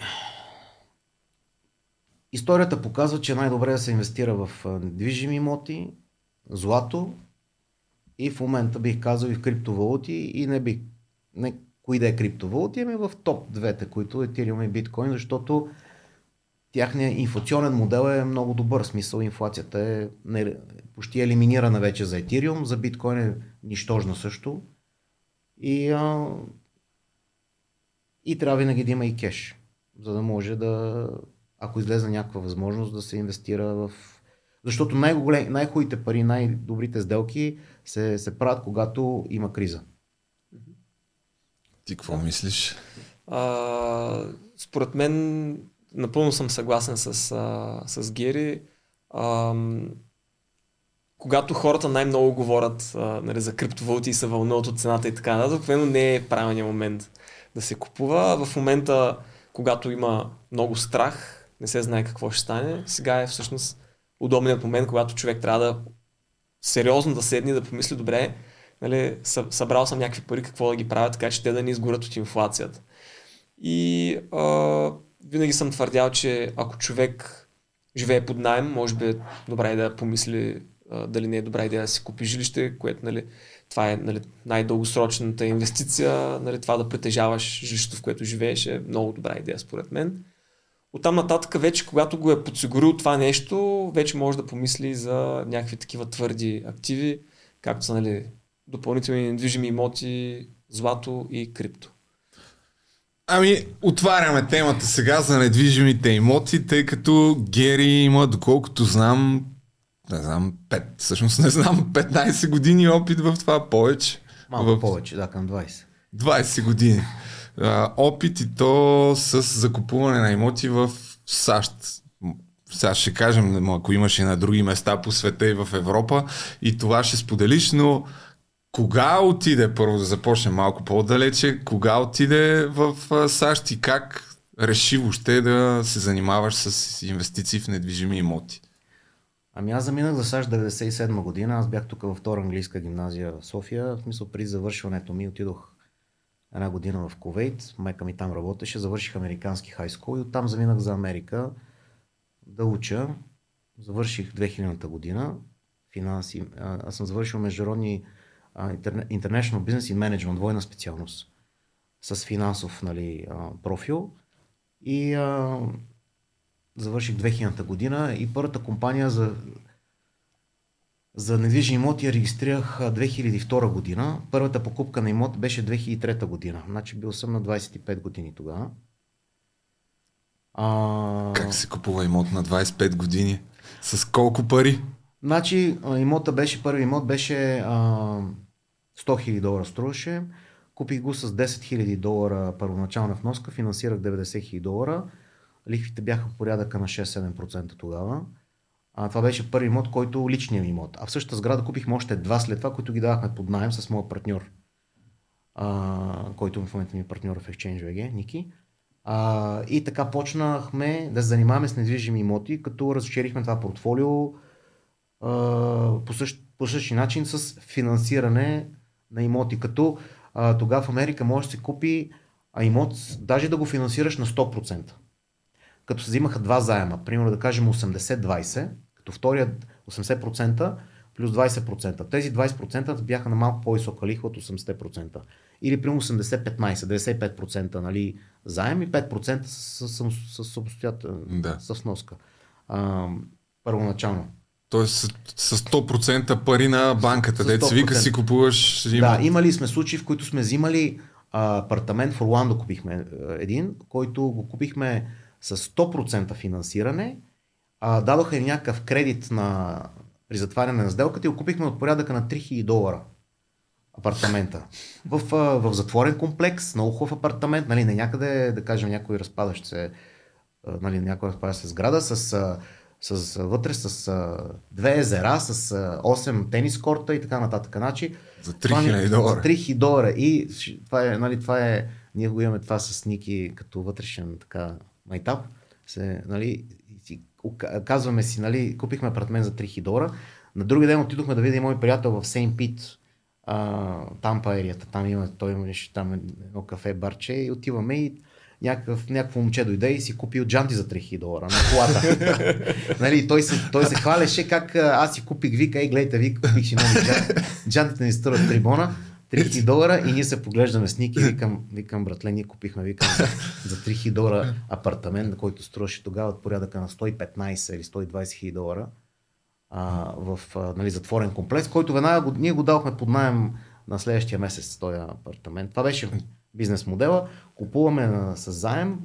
историята показва, че най-добре да се инвестира в недвижими имоти, злато и в момента бих казал и в криптовалути и не бих... Не... кои да е криптовалути, ами в топ двете, които е Ethereum и биткоин, защото тяхният инфлационен модел е много добър, смисъл инфлацията е не, почти елиминирана вече за Ethereum, за биткоин е нищожна също и, а, и трябва винаги да има и кеш, за да може да, ако излезе някаква възможност да се инвестира в... Защото най-голем, най-хубавите пари, най-добрите сделки се, се правят, когато има криза. Ти какво мислиш? А, според мен напълно съм съгласен с, а, с Гери. А, когато хората най-много говорят а, нали, за криптовалути и се вълнуват от цената и така нататък, но не е правилният момент да се купува. В момента, когато има много страх, не се знае какво ще стане, сега е всъщност удобният момент, когато човек трябва да сериозно да седне и да помисли, добре, нали, събрал съм някакви пари, какво да ги правя, така че те да не изгорят от инфлацията. И а, винаги съм твърдял, че ако човек живее под найем, може би е добра идея да помисли а, дали не е добра идея да си купи жилище, което нали, това е нали, най-дългосрочната инвестиция, нали, това да притежаваш жилището, в което живееш е много добра идея според мен. Оттам нататък вече, когато го е подсигурил това нещо, вече може да помисли за някакви такива твърди активи, както са нали, допълнителни недвижими имоти, злато и крипто. Ами, отваряме темата сега за недвижимите имоти, тъй като Гери има, доколкото знам, не знам, пет, всъщност не знам, петнайсет години опит в това повече. Малко в... повече, да, към двайсет. двайсет години. Uh, опит и то с закупуване на имоти в САЩ. Сега ще кажем, ако имаш и на други места по света и в Европа и това ще споделиш, но кога отиде, първо да започнем малко по-далече, кога отиде в САЩ и как реши въобще да се занимаваш с инвестиции в недвижими имоти? Ами аз заминах за САЩ деветдесет и седма година, аз бях тук във втора английска гимназия в София, в смисъл при завършването ми отидох една година в Кувейт, майка ми там работеше, завърших американски хайскул и оттам заминах за Америка да уча. Завърших две хилядната година финанси. Аз съм завършил международни International Business и Management, двойна специалност с финансов нали, профил и а, завърших две хилядната година и първата компания за За недвижими имоти я регистрирах две хиляди и втора година. Първата покупка на имот беше две хиляди и трета година. Значи бил съм на двайсет и пет години тогава. А... Как се купува имот на двайсет и пет години? С колко пари? Значи имота беше, първи имот беше а, сто хиляди долара струваше. Купих го с десет хиляди долара първоначална вноска, финансирах деветдесет хиляди долара. Лихвите бяха в порядъка на шест до седем процента тогава. А, това беше първи имот, който личния ми имот. А в същата сграда купихме още два след това, които ги давахме под наем с моя партньор, а, който в момента ми е партньор в ExchangeBG, Ники. А, и така почнахме да се занимаваме с недвижими имоти, като разширихме това портфолио а, по, същ, по същия начин с финансиране на имоти, като а, тогава в Америка може да се купи а имот, даже да го финансираш на сто процента. Като се взимаха два заема, примерно да кажем осемдесет двайсет, като вторият осемдесет процента плюс двайсет процента. Тези двайсет процента бяха на малко по-висока лихва от осемдесет процента. Или примерно осемдесет петнайсет, деветдесет и пет процента нали, заем и пет процента с, с, с, с, да. с вноска. А, първоначално. Тоест с, с сто процента пари на банката, дето си вика си купуваш... Имат... Да, имали сме случаи, в които сме взимали апартамент в Орландо, купихме един, който го купихме с сто процента финансиране, а, дадоха им някакъв кредит на, при затваряне на сделката и го купихме от порядъка на три хиляди долара апартамента. В, в затворен комплекс, много хубав апартамент, нали, не някъде, да кажем, някой разпадащ се, нали, някой разпадащ се сграда, с, с вътре с две езера, с осем тенис корта и така нататък. Начи, за три хиляди долара. За три хиляди долара. И това е, нали, това е, ние го имаме това с Ники като вътрешен така майтап, се, нали, казваме си, нали, купихме апартамент за три хиляди долара. На други ден отидохме да видим мой приятел в Сейнт Пит, Тампа ерията, там има, той имаше там едно кафе, барче и отиваме и някакъв, някакво момче дойде и си купи от джанти за три хиляди долара на колата. Нали, той, се, той се хвалеше как аз си купих, вика, ей гледайте, вика, купих си нови джанти, джантите ни стърват трибона. три хиляди долара и ние се поглеждаме с Ники и викам, викам братле, ние купихме викам, за три хиляди долара апартамент, на който струваше тогава от порядъка на сто и петнайсет или сто и двайсет хиляди долара а, в а, нали, затворен комплекс, който веднага ние го давахме под наем на следващия месец този апартамент. Това беше бизнес модела. Купуваме на, с заем,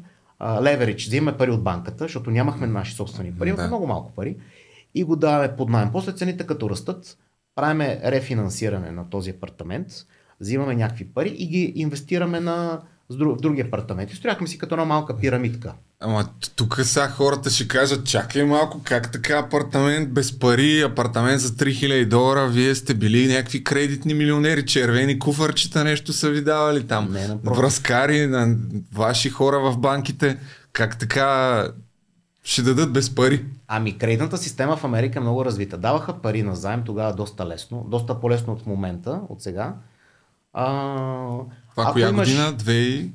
леверидж, взимаме пари от банката, защото нямахме наши собствени пари, да. Много малко пари и го даваме под наем. После цените като растат, правиме рефинансиране на този апартамент, взимаме някакви пари и ги инвестираме на в други апартаменти. Стояхме си като една малка пирамидка. Ама тук сега хората ще кажат, чакай малко, как така апартамент без пари, апартамент за три хиляди долара, вие сте били някакви кредитни милионери, червени куфарчета нещо са ви давали там. Не, връзкари на ваши хора в банките, как така ще дадат без пари? Ами кредитната система в Америка е много развита. Даваха пари на заем тогава доста лесно, доста по-лесно от момента, от сега. А... Това коя имаш... година? две хиляди и трета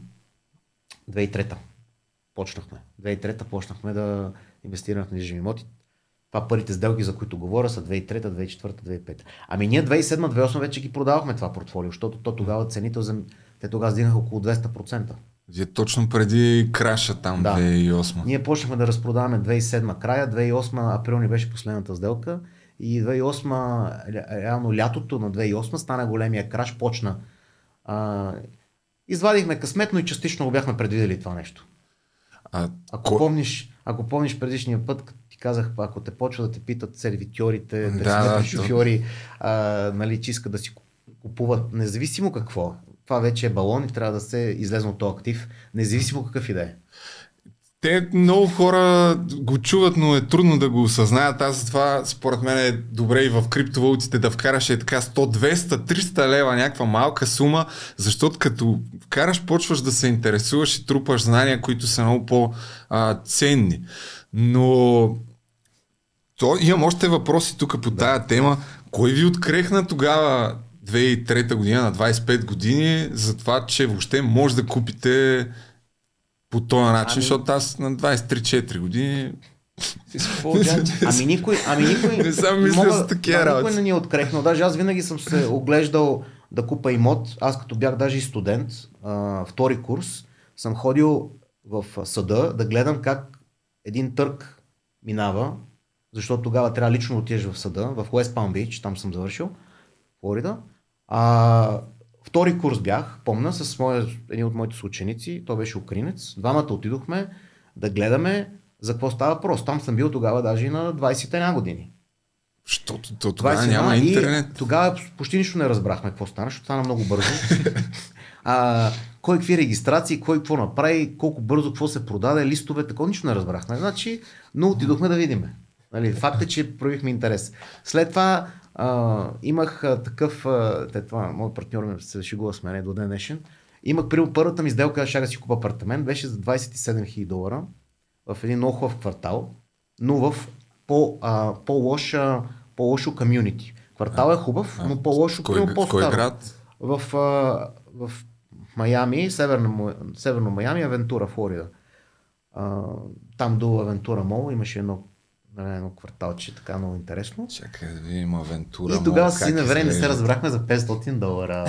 две хиляди и трета Почнахме. две хиляди и трета почнахме да инвестираме в недвижими имоти. Това първите сделки, за които говоря, са две хиляди и трета, две хиляди и четвърта, две хиляди и пета Ами ние две хиляди и седма, две хиляди и осма вече ги продавахме това портфолио, защото то тогава цените, те тогава сдигнаха около двеста процента. Вие точно преди краша там, да. две хиляди и осма Ние почнахме да разпродаваме две хиляди и седма края, две хиляди и осма април ни беше последната сделка и две хиляди и осма реално лятото на две хиляди и осма стана големия краш, почна. А, извадихме късметно и частично го бяхме предвидели това нещо. А, ако, ко... помниш, ако помниш предишния път, като ти казах, ако те почва да те питат сервитьорите, да, да, шофьори, а, нали, че искат да си купуват независимо какво, това вече е балон и трябва да се излезе от този актив, независимо какъв идея. Те много хора го чуват, но е трудно да го осъзнаят. Аз затова според мен е добре и в криптовалутите да вкараш е така сто, двеста, триста лева, някаква малка сума, защото като вкараш, почваш да се интересуваш и трупаш знания, които са много по-ценни. Но то, имам още въпроси тук по тая тема. Кой ви открехна тогава две хиляди и трета година на двайсет и пет години за това, че въобще може да купите по този начин, ами... защото аз на двайсет и три, четири години Ами никой, ами никой не сам мисля за такива работи. Никой не ни е открехнал. Даже аз винаги съм се оглеждал да купа имот. Аз като бях даже и студент, а, втори курс, съм ходил в съда да гледам как един търг минава, защото тогава трябва лично отидеш в съда, в West Palm Beach, там съм завършил, Флорида. А... Втори курс бях, помня, с моя, един от моите съученици, той беше украинец. Двамата отидохме да гледаме за какво става въпрос. Там съм бил тогава даже и на двайсет и една години Защото то, тогава няма интернет. Тогава почти нищо не разбрахме какво стана, защото стана много бързо. а, кой какви регистрации, кой какво направи, колко бързо какво се продаде, листове, такова нищо не разбрахме. Значи, но отидохме да видим. Нали, факт е, че проявихме интерес. След това Uh, имах uh, такъв, uh, те, това, мой партньор ме се шегува с мене до ден днешен. Имах при първата ми сделка, аз ще да си купа апартамент, беше за двайсет и седем хиляди долара в един много хубав квартал, но в по, uh, по-лоша, по-лошо комюнити. Квартал е хубав, а, но по-лошо кой, по-стар. Град? В, uh, в Майами, северно, северно Майами, Авентура, Флорида. Uh, там до Авентура Мол имаше едно на едно кварталче, така много интересно. Чакай да видим Авентура Мол. И тогава си на време не се разбрахме за петстотин долара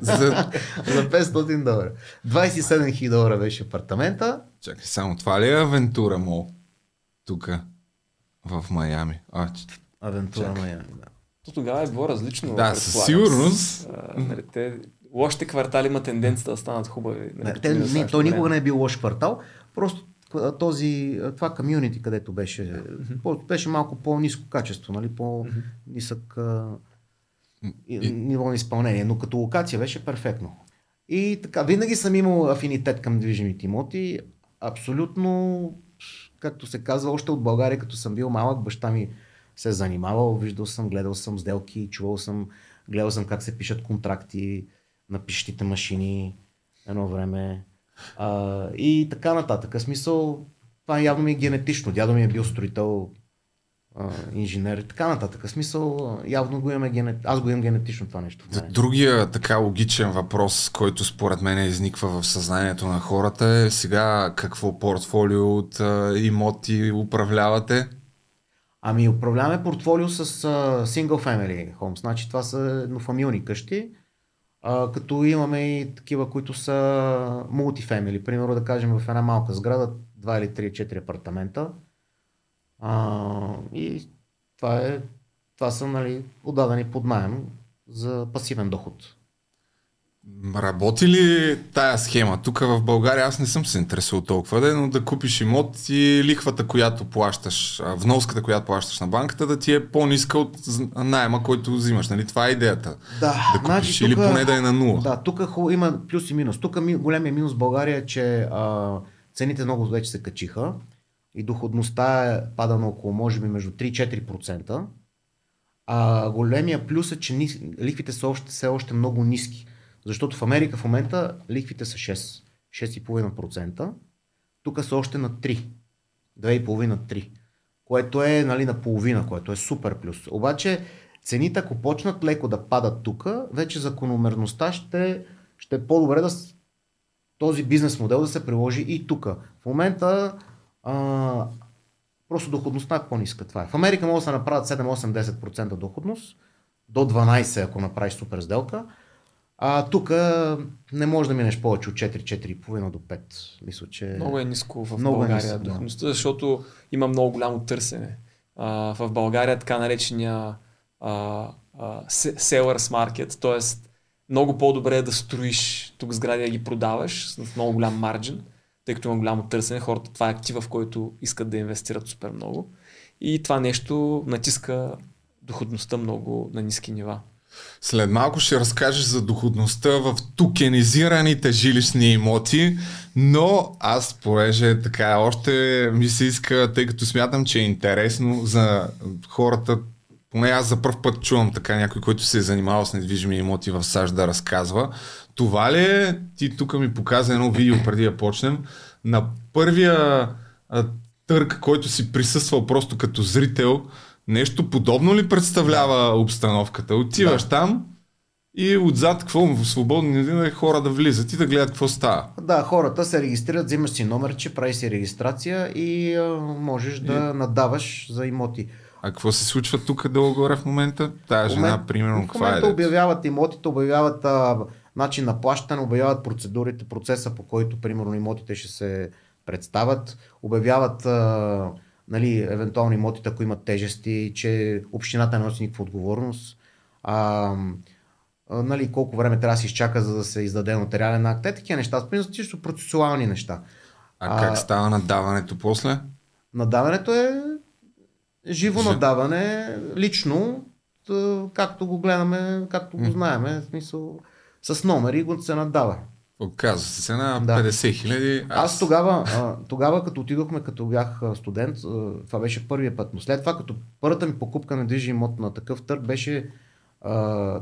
за... за петстотин долара. двайсет и седем хиляди долара беше апартамента. Чакай, само това ли е Авентура Мол? Тук в Майами. А, че... Авентура Чакай. Майами, да. То тогава е било различно. Да, със сигурност. Лошите квартали има тенденцията да станат хубави. Да, те, не, той никога не е бил лош квартал. Просто този, това комюнити, където беше, mm-hmm. по, беше малко по-ниско качество, нали, по-нисък mm-hmm. ниво на изпълнение, но като локация беше перфектно. И така, винаги съм имал афинитет към движимите имоти, абсолютно, както се казва, още от България, като съм бил малък, баща ми се занимавал, виждал съм, гледал съм сделки, чувал съм, гледал съм как се пишат контракти на пишещите машини едно време. А, и така нататък. В смисъл, това явно ми е генетично. Дядо ми е бил строител, а, инженер и така нататък. В смисъл, явно го имаме генетично. Аз го имам генетично това нещо. Другия така логичен въпрос, който според мен изниква в съзнанието на хората е сега какво портфолио от а, имоти управлявате? Ами управляваме портфолио с а, Single Family Homes. Значи това са еднофамилни къщи. Uh, като имаме и такива, които са мултифемили. Примерно да кажем в една малка сграда, два или три, четири апартамента. Uh, и това, е, това са, нали, отдадени под наем за пасивен доход. Работи ли тая схема? Тук в България аз не съм се интересувал толкова, да, но да купиш имот и лихвата, която плащаш, вноската, която плащаш на банката, да ти е по-ниска от найема, който взимаш. Нали? Това е идеята. Да, да купиш, значи, или тука, поне да е на нула. Да, тук има плюс и минус. Тук големия минус в България е, че а, цените много вече се качиха и доходността е падана около, може би, между три до четири процента. А големия плюс е, че нис... лихвите са още, са още много ниски. Защото в Америка в момента лихвите са шест, шест цяло и пет процента. Тук са още на три, две цяло и пет на три, което е, нали, на половина, което е супер плюс. Обаче цените, ако почнат леко да падат тук, вече закономерността ще, ще е по-добре да този бизнес модел да се приложи и тук. В момента а, просто доходността е по-ниска. Това е. В Америка може да се направят седем, осем, десет процента доходност, до дванайсет процента ако направиш супер сделка. А тук не може да минеш повече от четири, четири цяло и пет до пет. Мисля, че... Много е ниско в много България ниско, духността, да. Защото има много голямо търсене. А, в България така наречения а, а, sellers market, т.е. много по-добре е да строиш тук сгради да ги продаваш с много голям марджин, тъй като има голямо търсене. Хората, това е актива, в който искат да инвестират супер много. И това нещо натиска доходността много на ниски нива. След малко ще разкажеш за доходността в токенизираните жилищни имоти, но аз понеже така още ми се иска, тъй като смятам, че е интересно за хората, поне аз за пръв път чувам така някой, който се е занимавал с недвижими имоти в САЩ да разказва. Това ли е? Ти тук ми показа едно видео преди да почнем. На първия търг, който си присъствал просто като зрител, нещо подобно ли представлява обстановката? Отиваш да. Там и отзад какво в свободни хора да влизат и да гледат какво става. Да, хората се регистрират, взимаш си номерче, правиш си регистрация и а, можеш и... да надаваш за имоти. А какво се случва тук долу горе в момента? Тая жена, момент, примерно, каква е? В момента е, обявяват имотите, обявяват а, начин на плащане, обявяват процедурите, процеса, по който, примерно, имотите ще се представят, обявяват... А, нали, евентуални имотите, ако имат тежести, че общината не носи никаква отговорност, а, нали, колко време трябва да се изчака, за да се издаде нотариален акт, е такива неща, спринципно процесуални неща. А, а как става наддаването после? Наддаването е живо Жив... наддаване, лично, както го гледаме, както го знаеме, в смисъл, с номери го се наддава. Оказва се цена петдесет хиляди. Да. Аз, аз тогава, тогава, като отидохме, като бях студент, това беше първия път, но след това, като първата ми покупка на движим имот на такъв търг беше,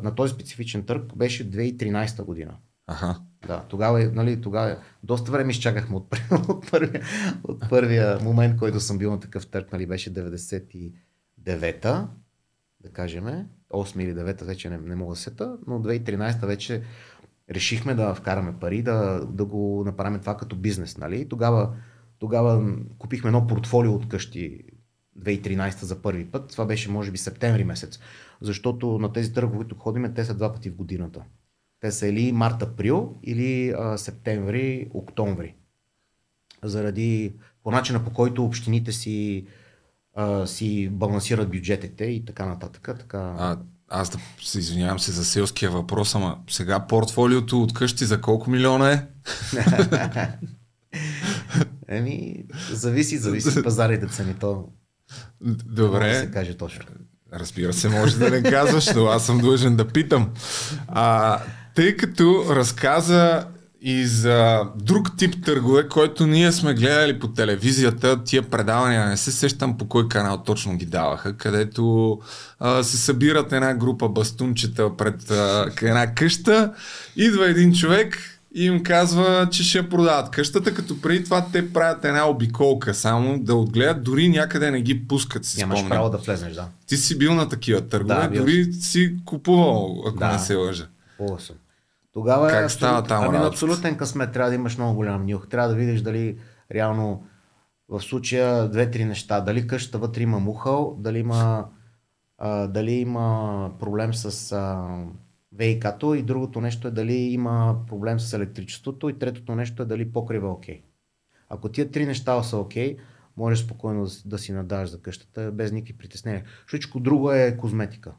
на този специфичен търг, беше две хиляди и тринайсета година. Аха. Да, тогава, нали, тогава доста време изчакахме от, от, първия, от първия момент, който съм бил на такъв търг, нали, беше деветдесет и девета, да кажем, осма или девета вече не, не мога да сета, но две хиляди и тринайсета вече решихме да вкараме пари, да, да го направим това като бизнес. Нали? Тогава, тогава купихме едно портфолио от къщи две хиляди и тринайсета за първи път. Това беше може би септември месец. Защото на тези търгове, които ходим, те са два пъти в годината. Те са или март-април, или а, септември-октомври. Заради по начина, по който общините си, а, си балансират бюджетите и така нататък. Така... А... Аз да се извинявам се за селския въпрос, ама сега портфолиото от къщи за колко милиона е? Еми, зависи, зависи пазарите цени, то добре. Да се каже точно. Разбира се, може да не казваш, но аз съм длъжен да питам. А, тъй като разказа и за друг тип търгове, който ние сме гледали по телевизията, тия предавания, не се сещам по кой канал точно ги даваха, където а, се събират една група бастунчета пред а, една къща, идва един човек и им казва, че ще продават къщата, като преди това те правят една обиколка само да отгледат, дори някъде не ги пускат, си спомням. Нямаш право да влезнеш, да. Ти си бил на такива търгове, да, дори си купувал, ако да, не се лъжа. Купувал съм. Тогава как е абсолют... ами, абсолютен късмет, трябва да имаш много голям нюх, трябва да видиш дали реално в случая две-три неща, дали къщата вътре има мухъл, дали има, а, дали има проблем с ВИК-то и другото нещо е дали има проблем с електричеството и третото нещо е дали покрива окей. Okay. Ако тия три неща са окей, okay, можеш спокойно да си надаваш за къщата без никакви притеснения. Всичко друго е козметика.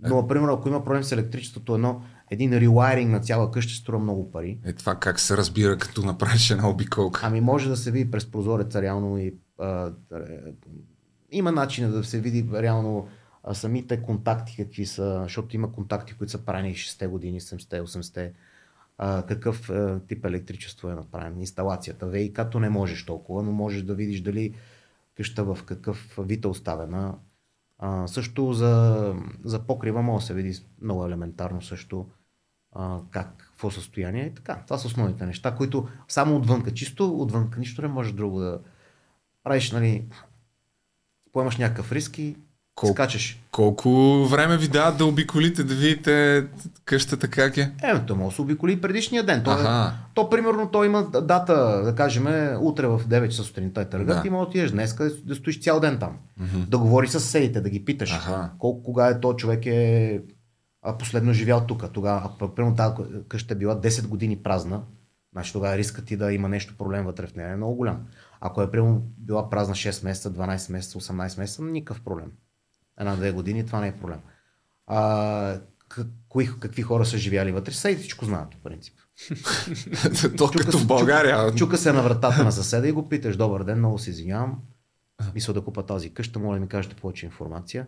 Но, например, ако има проблем с електричеството, едно, един релайринг на цяла къща струва много пари. Е, това как се разбира, като направиш една обиколка? Ами може да се види през прозореца реално и а, има начин да се види реално а, самите контакти какви са, защото има контакти, които са правени шестте години, седемдесетте, осемдесетте, а, какъв а, тип електричество е направен, инсталацията. ВИК-то не можеш толкова, но можеш да видиш дали къща в какъв вид е оставена. А, също за, за покрива може да се види много елементарно също а, как, какво състояние и така. Това са основните неща, които само отвънка, чисто отвънка, нищо не можеш друго да правиш, нали, поемаш някакъв риск и Кол... скачаш. Колко време ви дават да обиколите, да видите къщата как е? Е, то може да се обиколи предишния ден. То, е, то примерно, то има дата, да кажем, утре в девет часа сутринта е търгът, да. Ти може да отидеш днеска да стоиш цял ден там. Mm-hmm. Да говориш с съседите, да ги питаш. Аха. Колко, кога е то човек е последно живял тук. Тогава, примерно тази къща е била десет години празна, значи тогава рискът ти да има нещо проблем вътре в нея е много голям. Ако е примерно била празна шест месеца, дванайсет месеца, осемнайсет месеца, никакъв проблем. Една-две години, това не е проблем. А, кои, какви хора са живяли вътре? Сейтичко знаят, по принцип. То като в България. Чука, чука се на вратата на съседа и го питаш: добър ден, много се извинявам. Мисля да купа тази къща, моля да ми кажете повече информация.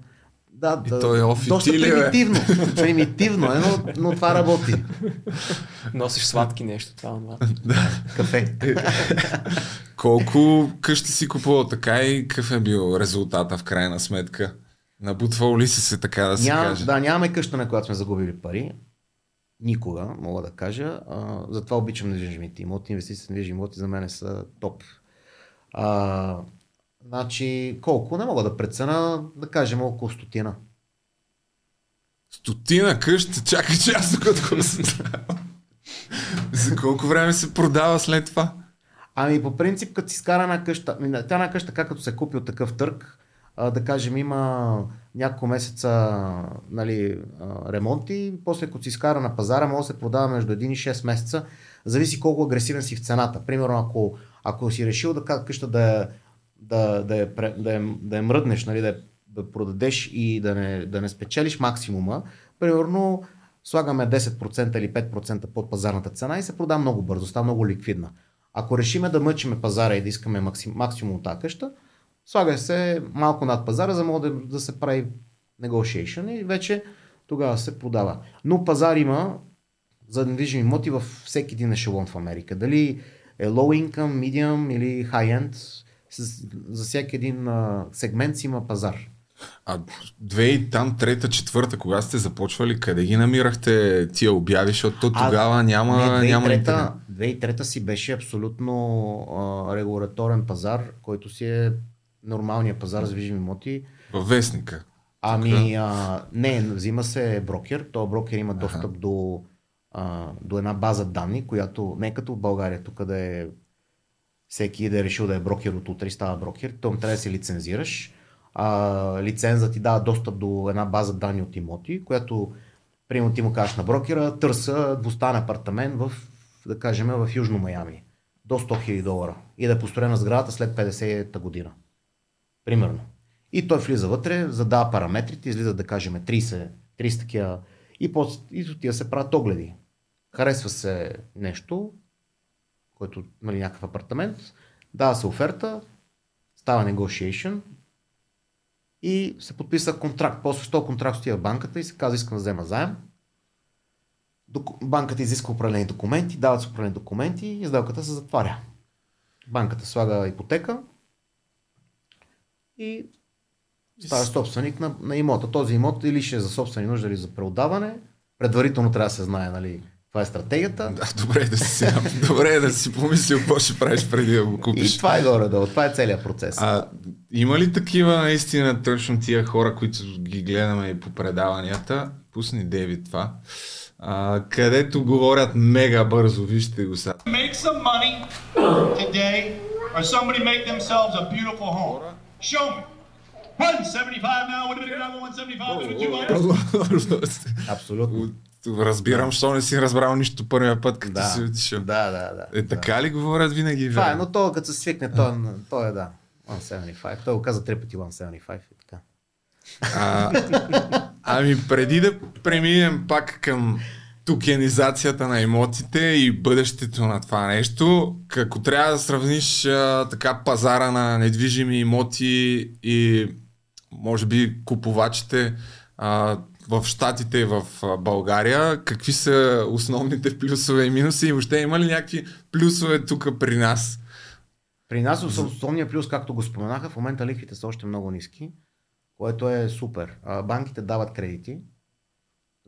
Да, да, той е доста примитивно. Примитивно е, но, но това работи. Носиш сладки нещо, това онова. Да. Кафе. Колко къщи си купувал така и какъв е бил резултата в крайна сметка? Набутвал ли си се, така да се каже? Да, нямаме къща, на която сме загубили пари. Никога, мога да кажа. А, затова обичам недвижимите имоти. Инвестиции в недвижими имоти за мен са топ. А, значи, колко? Не мога да прецена, да кажем около стотина. Стотина къща? Чакай, че аз докато съм трябва. За колко време се продава след това? Ами по принцип, като си скара една къща, тя една къща, както се купи от такъв търг, да кажем, има няколко месеца, нали, ремонт и после като си изкара на пазара, може да се продава между един и шест месеца. Зависи колко агресивен си в цената. Примерно, ако, ако си решил да къща да, да, да, да, да, да я мръднеш, нали, да, да продадеш и да не, да не спечелиш максимума, примерно слагаме десет процента или пет процента под пазарната цена и се продава много бързо, става много ликвидна. Ако решиме да мъчиме пазара и да искаме максим, максимум от тази къща, слага се малко над пазара, за да, да се прави negotiation и вече тогава се продава. Но пазар има за недвижими имоти във всеки един ешелон в Америка. Дали е low income, medium или high end, за всеки един а, сегмент си има пазар. А две и там, трета, четвърта, кога сте започвали, къде ги намирахте тия обяви, защото тогава няма интернет? две хиляди и трета си беше абсолютно а, регулаторен пазар, който си е нормалния пазар за движими имоти. Във вестника? Ами а, не, взима се брокер. Той брокер има достъп до, а, до една база данни, която не е като в България, тук да е всеки да е решил да е брокер от утре и става брокер. Той трябва да се лицензираш. А, лицензът ти дава достъп до една база данни от имоти, която примерно ти му кажеш на брокера: търса двустан апартамент в, да кажем, в Южно Майами до сто хиляди долара и да е построена сградата след петдесета година. Примерно. И той влиза вътре, задава параметрите, излиза, да кажем, трийсет, трийсет такива и, и тия се правят огледи. Харесва се нещо, който има някакъв апартамент, дава се оферта, става negotiation и се подписва контракт. После този контракт отива в банката и се казва: искам да взема заем. Банката изиска определени документи, дават се определени документи и сделката се затваря. Банката слага ипотека и става собственик на, на имота. Този имот или ще е за собствени нужди, или за преотдаване. Предварително трябва да се знае, нали, това е стратегията. Да, добре е да си, добре е да си помислил какво ще правиш преди да го купиш. И това е горе-долу, това е целият процес. А, има ли такива наистина точно тия хора, които ги гледаме и по предаванията? Пусни Дейвид това. А, където говорят мега бързо, вижте го сега. Make some money today or somebody make themselves a beautiful home. Show me. one seventy-five now, would have been another one seventy-five. Абсолютно. Разбирам, що не си разбрал нищо първия път, като да, си отишъл. Да, да, да. Е, така да. Ли говорят винаги? Това верно? Е, но то, като се свикне, то, то е да. едно седемдесет и пет. Той го каза три пъти едно седемдесет и пет и така. А, Ами преди да преминем пак към токенизацията на имотите и бъдещето на това нещо, ако трябва да сравниш а, така пазара на недвижими имоти и може би купувачите а, в Щатите и в България, какви са основните плюсове и минуси и въобще има ли някакви плюсове тук при нас? При нас основният плюс, както го споменаха, в момента лихвите са още много ниски, което е супер. Банките дават кредити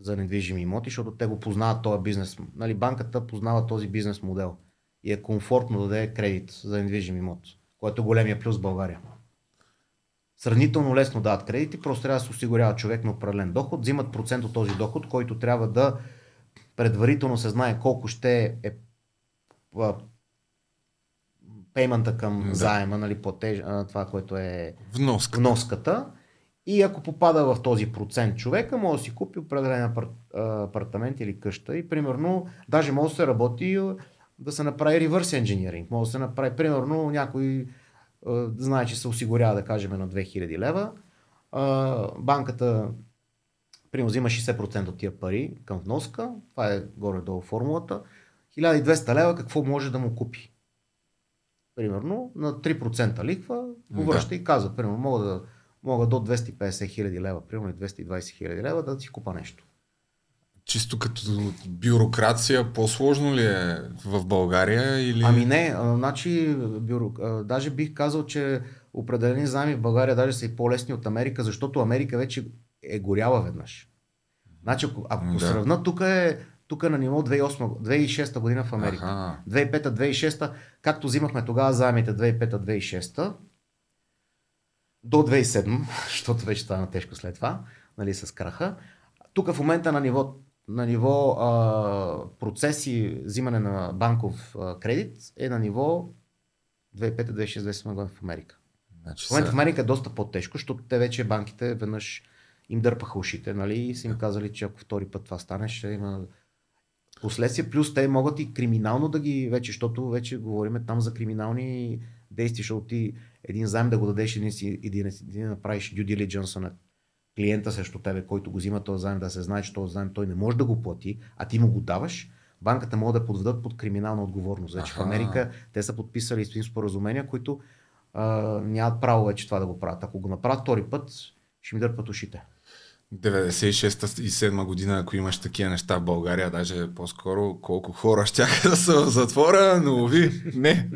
за недвижими имоти, защото те го познават този бизнес. Нали, банката познава този бизнес модел и е комфортно да даде кредит за недвижим имот, което е големия плюс в България. Сравнително лесно дават кредити, просто трябва да се осигурява човек на определен доход, взимат процент от този доход, който трябва да предварително се знае колко ще е пеймента към да. заема, нали, платеж, това, което е вноската. вноската. И ако попада в този процент човека, може да си купи определен апарт, апартамент или къща и примерно, даже може да се работи да се направи ревърс инжиниринг, може да се направи, примерно някой знае, че се осигурява, да кажем, на две хиляди лева, банката примерно взима шейсет процента от тия пари към вноска, това е горе-долу формулата, хиляда и двеста лева какво може да му купи? Примерно на три процента лихва го връща да. и казва, примерно мога да мога до двеста и петдесет хиляди лева, примерно двеста и двадесет хиляди лева да си купа нещо. Чисто като бюрокрация, по-сложно ли е в България? Или... Ами не, значи, бюро... даже бих казал, че определени заеми в България даже са и по-лесни от Америка, защото Америка вече е горяла веднъж. Значи, ако, ако да. сравна, тук е, тук е на ниво две хиляди и шеста година в Америка. Аха. две хиляди и пета - две хиляди и шеста, както взимахме тогава заемите две хиляди и пета - две хиляди и шеста, до две хиляди и седма, защото вече стана тежко след това, нали, с краха. Тук в момента на ниво, на ниво а, процеси, взимане на банков а, кредит е на ниво две хиляди и пета - две хиляди и шеста година в Америка. Значи в момента сега... в Америка е доста по-тежко, защото те вече банките веднъж им дърпаха ушите, нали, и са им казали, че ако втори път това стане, ще има последствия. Плюс те могат и криминално да ги вече, защото вече говорим там за криминални действия, защото ти един заем да го дадеш и да направиш due diligence на клиента срещу тебе, който го взима този заем, да се знае, че този заем той не може да го плати, а ти му го даваш, банката може да подведат под криминална отговорност. Вече в Америка те са подписали истински споразумения, които а, нямат право вече това да го правят. Ако го направят втори път, ще ми дърпат ушите. деветдесет и шеста и седма година, ако имаш такива неща в България, даже по-скоро колко хора щяха да са в затвора, но ви, не.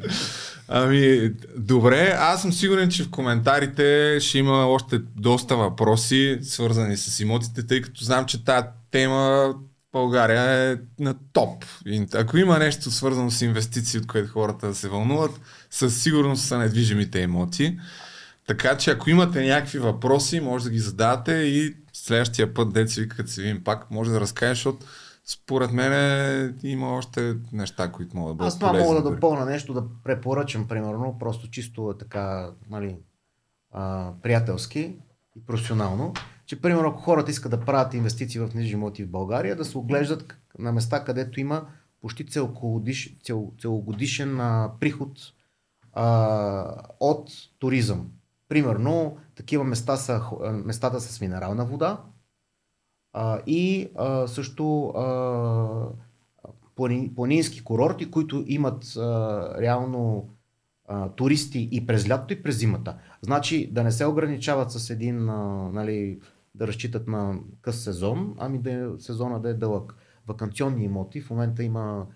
Ами, добре, аз съм сигурен, че в коментарите ще има още доста въпроси, свързани с имотите, тъй като знам, че тази тема в България е на топ. И ако има нещо свързано с инвестиции, от което хората да се вълнуват, със сигурност са недвижимите имоти. Така че ако имате някакви въпроси, може да ги задавате и следващия път, дето ви като се видим пак, може да разкажеш, защото според мен има още неща, които могат да бъдат полезни. Аз това мога да допълна нещо, да препоръчам, примерно, просто чисто така, нали, а, приятелски и професионално, че примерно ако хората искат да правят инвестиции в недвижими имоти в България, да се оглеждат на места, където има почти целогодиш, цел, целогодишен а, приход а, от туризъм. Примерно, такива места са местата с минерална вода а, и а, също а, плани, планински курорти, които имат а, реално а, туристи и през лятото, и през зимата. Значи да не се ограничават с един, а, нали, да разчитат на къс сезон, ами да, сезона да е дълъг. Ваканционни имоти в момента има...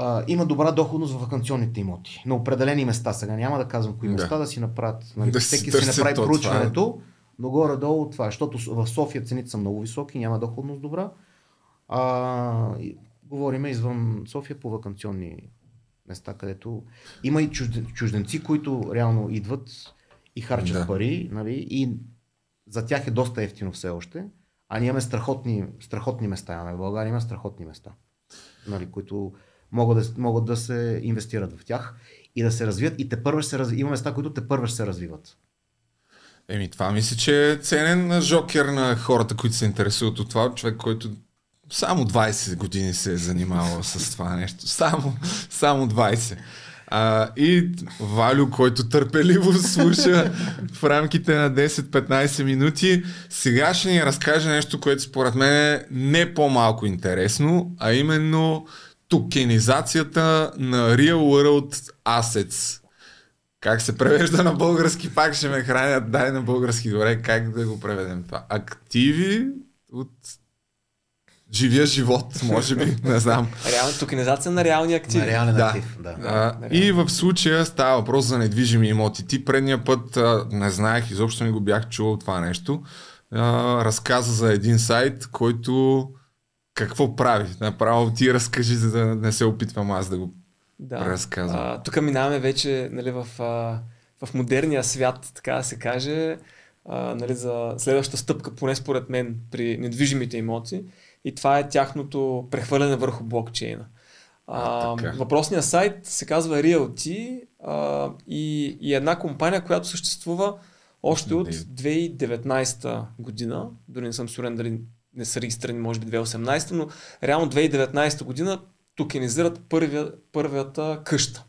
Uh, има добра доходност в ваканционните имоти. На определени места, сега няма да казвам кои да. места, да си направят, нали, да всеки си, си направи проучването, но горе-долу това, защото в София цените са много високи, няма доходност добра. Uh, говориме извън София по ваканционни места, където има и чужденци, които реално идват и харчат да. пари, нали, и за тях е доста евтино все още, а ние имаме страхотни, страхотни места, имаме в България, има страхотни места, нали, които Могат да, могат да се инвестират в тях и да се развият, и те първо ще се развиват. Има места, които те първо ще се развиват. Еми, това мисля, че е ценен жокер на хората, които се интересуват от това. Човек, който само двадесет години се е занимавал с това нещо. Само, само двадесет. А, и Валю, който търпеливо слуша в рамките на десет-петнайсет минути, сега ще ни разкаже нещо, което според мен е не по-малко интересно, а именно токенизацията на Real World Assets. Как се превежда на български, пак ще ме хранят, дай на български, добре, как да го преведем това? Активи от живия живот, може би, не знам. Реална токенизация на реални активи. На реален да. актив, да. А, на и в случая става въпрос за недвижими имоти. Ти предния път, а, не знаех, изобщо не го бях чувал това нещо, а, разказа за един сайт, който какво прави? Направо ти разкажи, за да не се опитвам аз да го да. разказвам. Тук минаваме вече, нали, в, а, в модерния свят, така да се каже, а, нали, за следващата стъпка, поне според мен, при недвижимите имоти. И това е тяхното прехвърляне върху блокчейна. А, а, въпросният сайт се казва Realty а, и, и една компания, която съществува още от две хиляди и деветнайсета година. Дори не съм сигурен дали не са регистрирани, може би две хиляди и осемнайсета, но реално две хиляди и деветнайсета година токенизират първия, първията къща.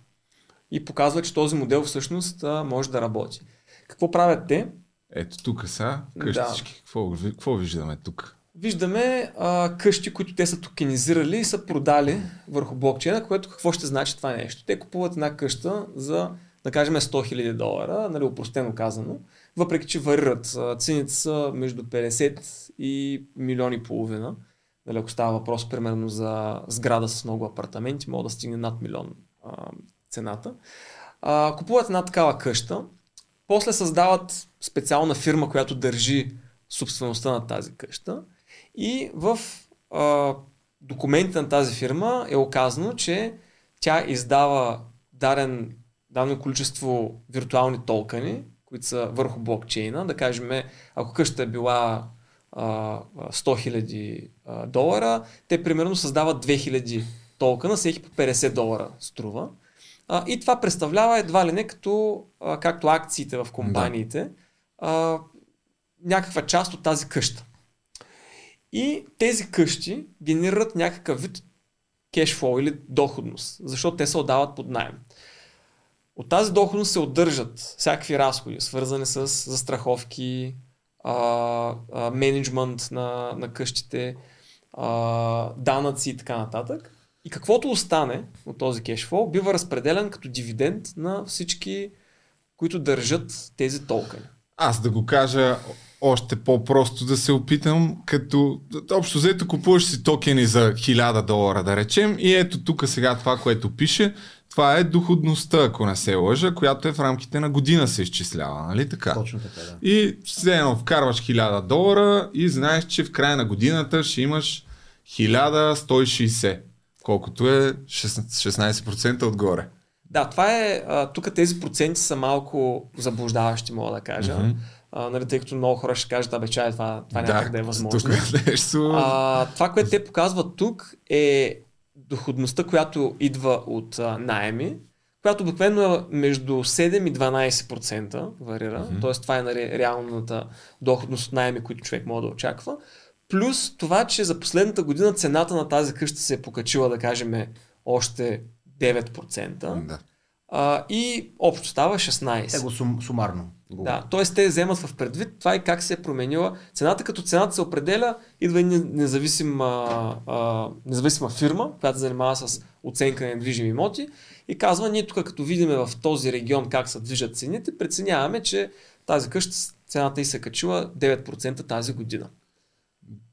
И показва, че този модел всъщност а, може да работи. Какво правят те? Ето тук са къщички. Да. Какво, какво виждаме тук? Виждаме а, къщи, които те са токенизирали и са продали върху блокчейна, което какво ще значи това нещо? Те купуват една къща за, да кажем, сто хиляди долара, нали, опростено казано, въпреки че варират. Цените са между петдесет и милион и половина. Нали, ако става въпрос, примерно, за сграда с много апартаменти, може да стигне над милион а, цената. А, купуват една такава къща, после създават специална фирма, която държи собствеността на тази къща. И в а, документите на тази фирма е оказано, че тя издава дарен, дадено количество виртуални токени, които са върху блокчейна. Да кажем, ако къщата е била а, сто хиляди долара, те примерно създават две хиляди токена, всеки по петдесет долара струва. А, и това представлява едва ли не като, а, както акциите в компаниите, а, някаква част от тази къща. И тези къщи генерират някакъв вид кешфлоу или доходност, защото те се отдават под наем. От тази доходност се отдържат всякакви разходи, свързани с застраховки, а, а, менеджмент на, на къщите, а, данъци и така нататък. И каквото остане от този кешфлоу бива разпределен като дивиденд на всички, които държат тези токени. Аз да го кажа още по-просто, да се опитам, като общо взето купуваш си токени за хиляда долара, да речем, и ето тук сега това, което пише, това е доходността, ако не се лъжа, която е в рамките на година се изчислява, нали така? Точно така, да. И следно вкарваш хиляда долара и знаеш, че в края на годината ще имаш хиляда сто и шейсет, колкото е шестнайсет процента отгоре. Да, това е, тук тези проценти са малко заблуждаващи, мога да кажа, mm-hmm. а, нали, тъй като много хора ще кажат, абе чай, това, това няма да, как да е възможно. А, това, което те показват тук е доходността, която идва от а, найеми, която обикновено е между седем и дванайсет процента варира, mm-hmm. т.е. това е, нали, реалната доходност от найеми, които човек може да очаква, плюс това, че за последната година цената на тази къща се е покачила, да кажем, още девет процента, да. а, и общо става шестнайсет процента. Те го сум, сумарно. Да, т.е. те вземат в предвид това и как се е променила цената, като цената се определя, идва и независима, а, независима фирма, която се занимава с оценка на недвижими имоти и казва, ние тук като видим в този регион как се движат цените, преценяваме, че тази къща цената ѝ се качила девет процента тази година.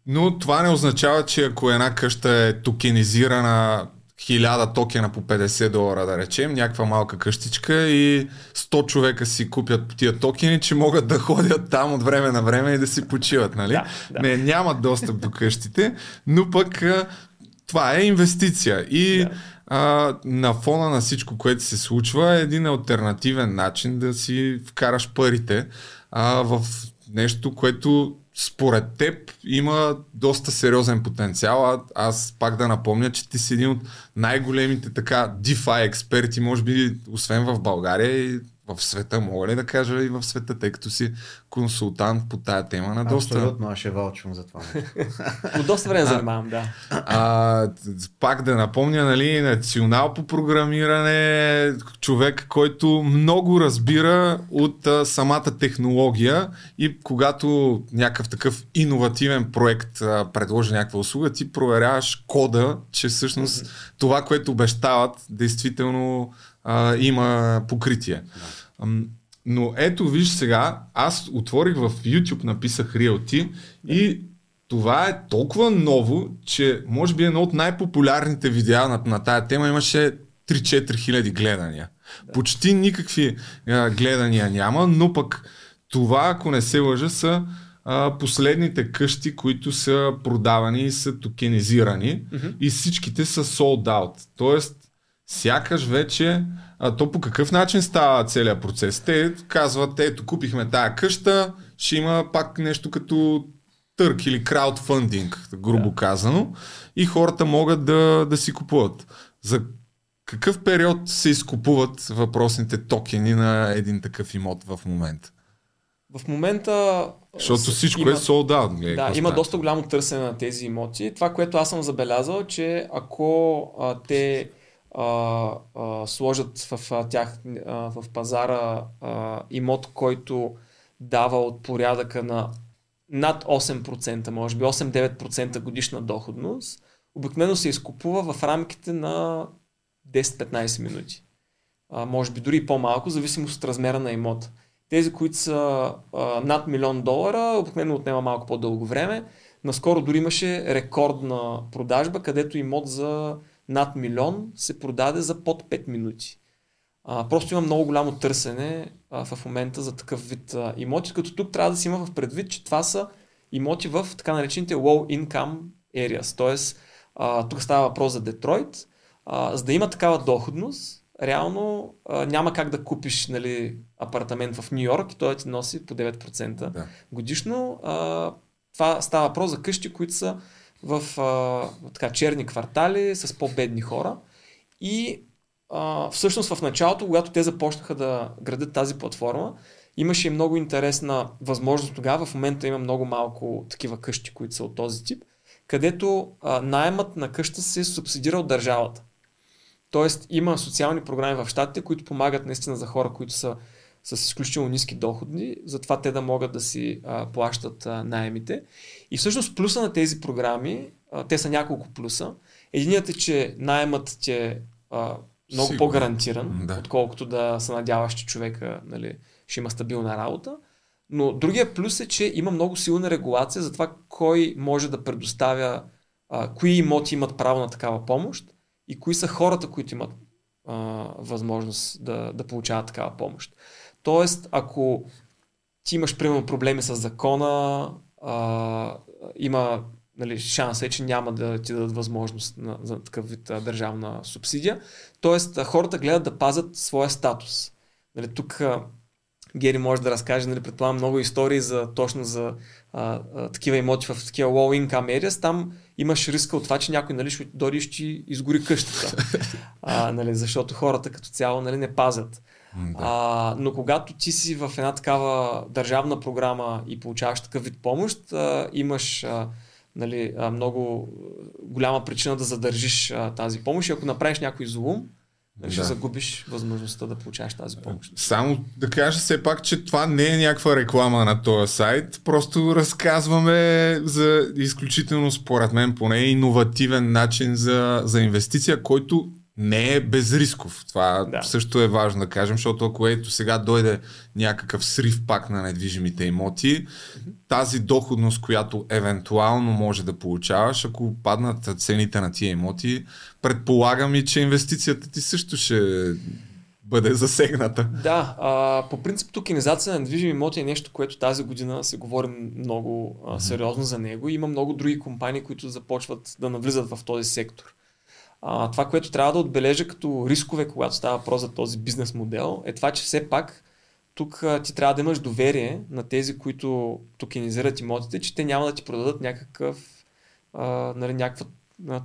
Но това не означава, че ако една къща е токенизирана хиляда токена по петдесет долара, да речем, някаква малка къщичка и сто човека си купят тия токени, че могат да ходят там от време на време и да си почиват, нали? Да, да. Не, нямат достъп до къщите, но пък това е инвестиция и да. а, на фона на всичко, което се случва, е един алтернативен начин да си вкараш парите а, в нещо, което според теб има доста сериозен потенциал. Аз пак да напомня, че ти си един от най-големите така DeFi експерти, може би освен в България и в света, мога ли да кажа и в света, тъй като си консултант по тая тема на доста... Абсолютно, аз ще вълчвам за това. От доста време занимавам, да. А, пак да напомня, нали, национал по програмиране, човек, който много разбира от а, самата технология, и когато някакъв такъв иновативен проект а, предложи някаква услуга, ти проверяваш кода, че всъщност mm-hmm. това, което обещават, действително а, има покритие. Yeah. Но ето виж сега, аз отворих в YouTube, написах Realty и това е толкова ново, че може би едно от най-популярните видеа на, на тая тема имаше три-четири хиляди гледания. Yeah. Почти никакви а, гледания няма, но пък това, ако не се лъжа, са последните къщи, които са продавани и са токенизирани mm-hmm. и всичките са sold out. Тоест, сякаш вече, а то по какъв начин става целият процес? Те казват, ето купихме тая къща, ще има пак нещо като търг или краудфандинг, грубо yeah. казано, и хората могат да, да си купуват. За какъв период се изкупуват въпросните токени на един такъв имот в момента? В момента... Защото всичко има, е sold out. Да, има доста голямо търсене на тези имоти. Това, което аз съм забелязал, че ако а, те а, а, сложат в, а, тях, а, в пазара а, имот, който дава от порядъка на над осем процента, може би осем-девет процента годишна доходност, обикновено се изкупува в рамките на десет-петнайсет минути. А, може би дори по-малко, зависимост от размера на имота. Тези, които са а, над милион долара, обикновено отнема малко по-дълго време. Наскоро дори имаше рекордна продажба, където имот за над милион се продаде за под пет минути. А, просто има много голямо търсене а, в момента за такъв вид а, имоти, като тук трябва да се има в предвид, че това са имоти в така наречените low income areas. Тоест, а, тук става въпрос за Детройт. А, за да има такава доходност, реално а, няма как да купиш, нали, апартамент в Ню Йорк и той ти носи по девет процента да. годишно. А, това става въпрос за къщи, които са в а, така, черни квартали с по-бедни хора. И а, всъщност в началото, когато те започнаха да градят тази платформа, имаше и много интересна възможност тогава. В момента има много малко такива къщи, които са от този тип, където а, наемът на къща се субсидира от държавата. Тоест има социални програми в щатите, които помагат наистина за хора, които са с изключително ниски доходи, затова те да могат да си а, плащат а, наемите. И всъщност плюса на тези програми, а, те са няколко плюса. Единият е, че наемът ти е а, много Сигурно. по-гарантиран, да. отколкото да се надяваш, че човека, нали, ще има стабилна работа. Но другия плюс е, че има много силна регулация за това кой може да предоставя, а, кои имоти имат право на такава помощ и кои са хората, които имат а, възможност да, да получават такава помощ. Тоест, ако ти имаш, примерно, проблеми с закона, а, има, нали, шанс е, че няма да ти дадат възможност на, за такъв вид а, държавна субсидия. Тоест, а, хората гледат да пазят своя статус. Нали, тук а, Гери може да разкаже, нали, предполагам, много истории за, точно за а, а, такива имоти в такива low income areas. Там имаш риска от това, че някой, нали, ще дойде и ще изгори къщата. А, нали, защото хората като цяло, нали, не пазят. Mm, да. а, но когато ти си в една такава държавна програма и получаваш такъв вид помощ, а, имаш а, нали, а, много голяма причина да задържиш а, тази помощ и ако направиш някой злом, да. ще загубиш възможността да получаваш тази помощ. Само да кажа все пак, че това не е някаква реклама на този сайт, просто разказваме за изключително, според мен поне, иновативен начин за, за инвестиция, който не е безрисков. Това да. също е важно да кажем, защото ако ето сега дойде някакъв срив пак на недвижимите имоти, mm-hmm. тази доходност, която евентуално може да получаваш, ако паднат цените на тия имоти, предполагам и, че инвестицията ти също ще бъде засегната. Да, а, по принцип токенизация на недвижими имоти е нещо, което тази година се говори много а, сериозно mm-hmm. за него. Има много други компании, които започват да навлизат в този сектор. А, това, което трябва да отбележа като рискове, когато става въпрос за този бизнес модел, е това, че все пак тук а, ти трябва да имаш доверие на тези, които токенизират имотите, че те няма да ти продадат някакъв, а, нали, някаква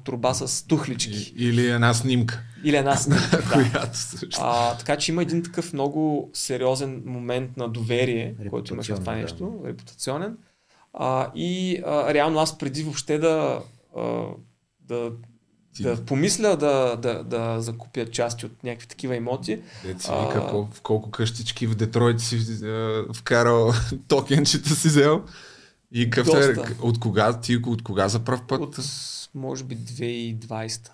труба с тухлички. Или една снимка. Или една снимка, да. Която а, така че има един такъв много сериозен момент на доверие, който имаш в това нещо, да. Репутационен. А, и а, реално аз преди въобще да, а, да, да помисля да, да, да закупя части от някакви такива имоти. Деци, а, какво, в колко къщички в Детройт си а, вкарал токенчета си взел. И кафе, от кога ти от кога за пръв път? От, може би две хиляди и двадесета.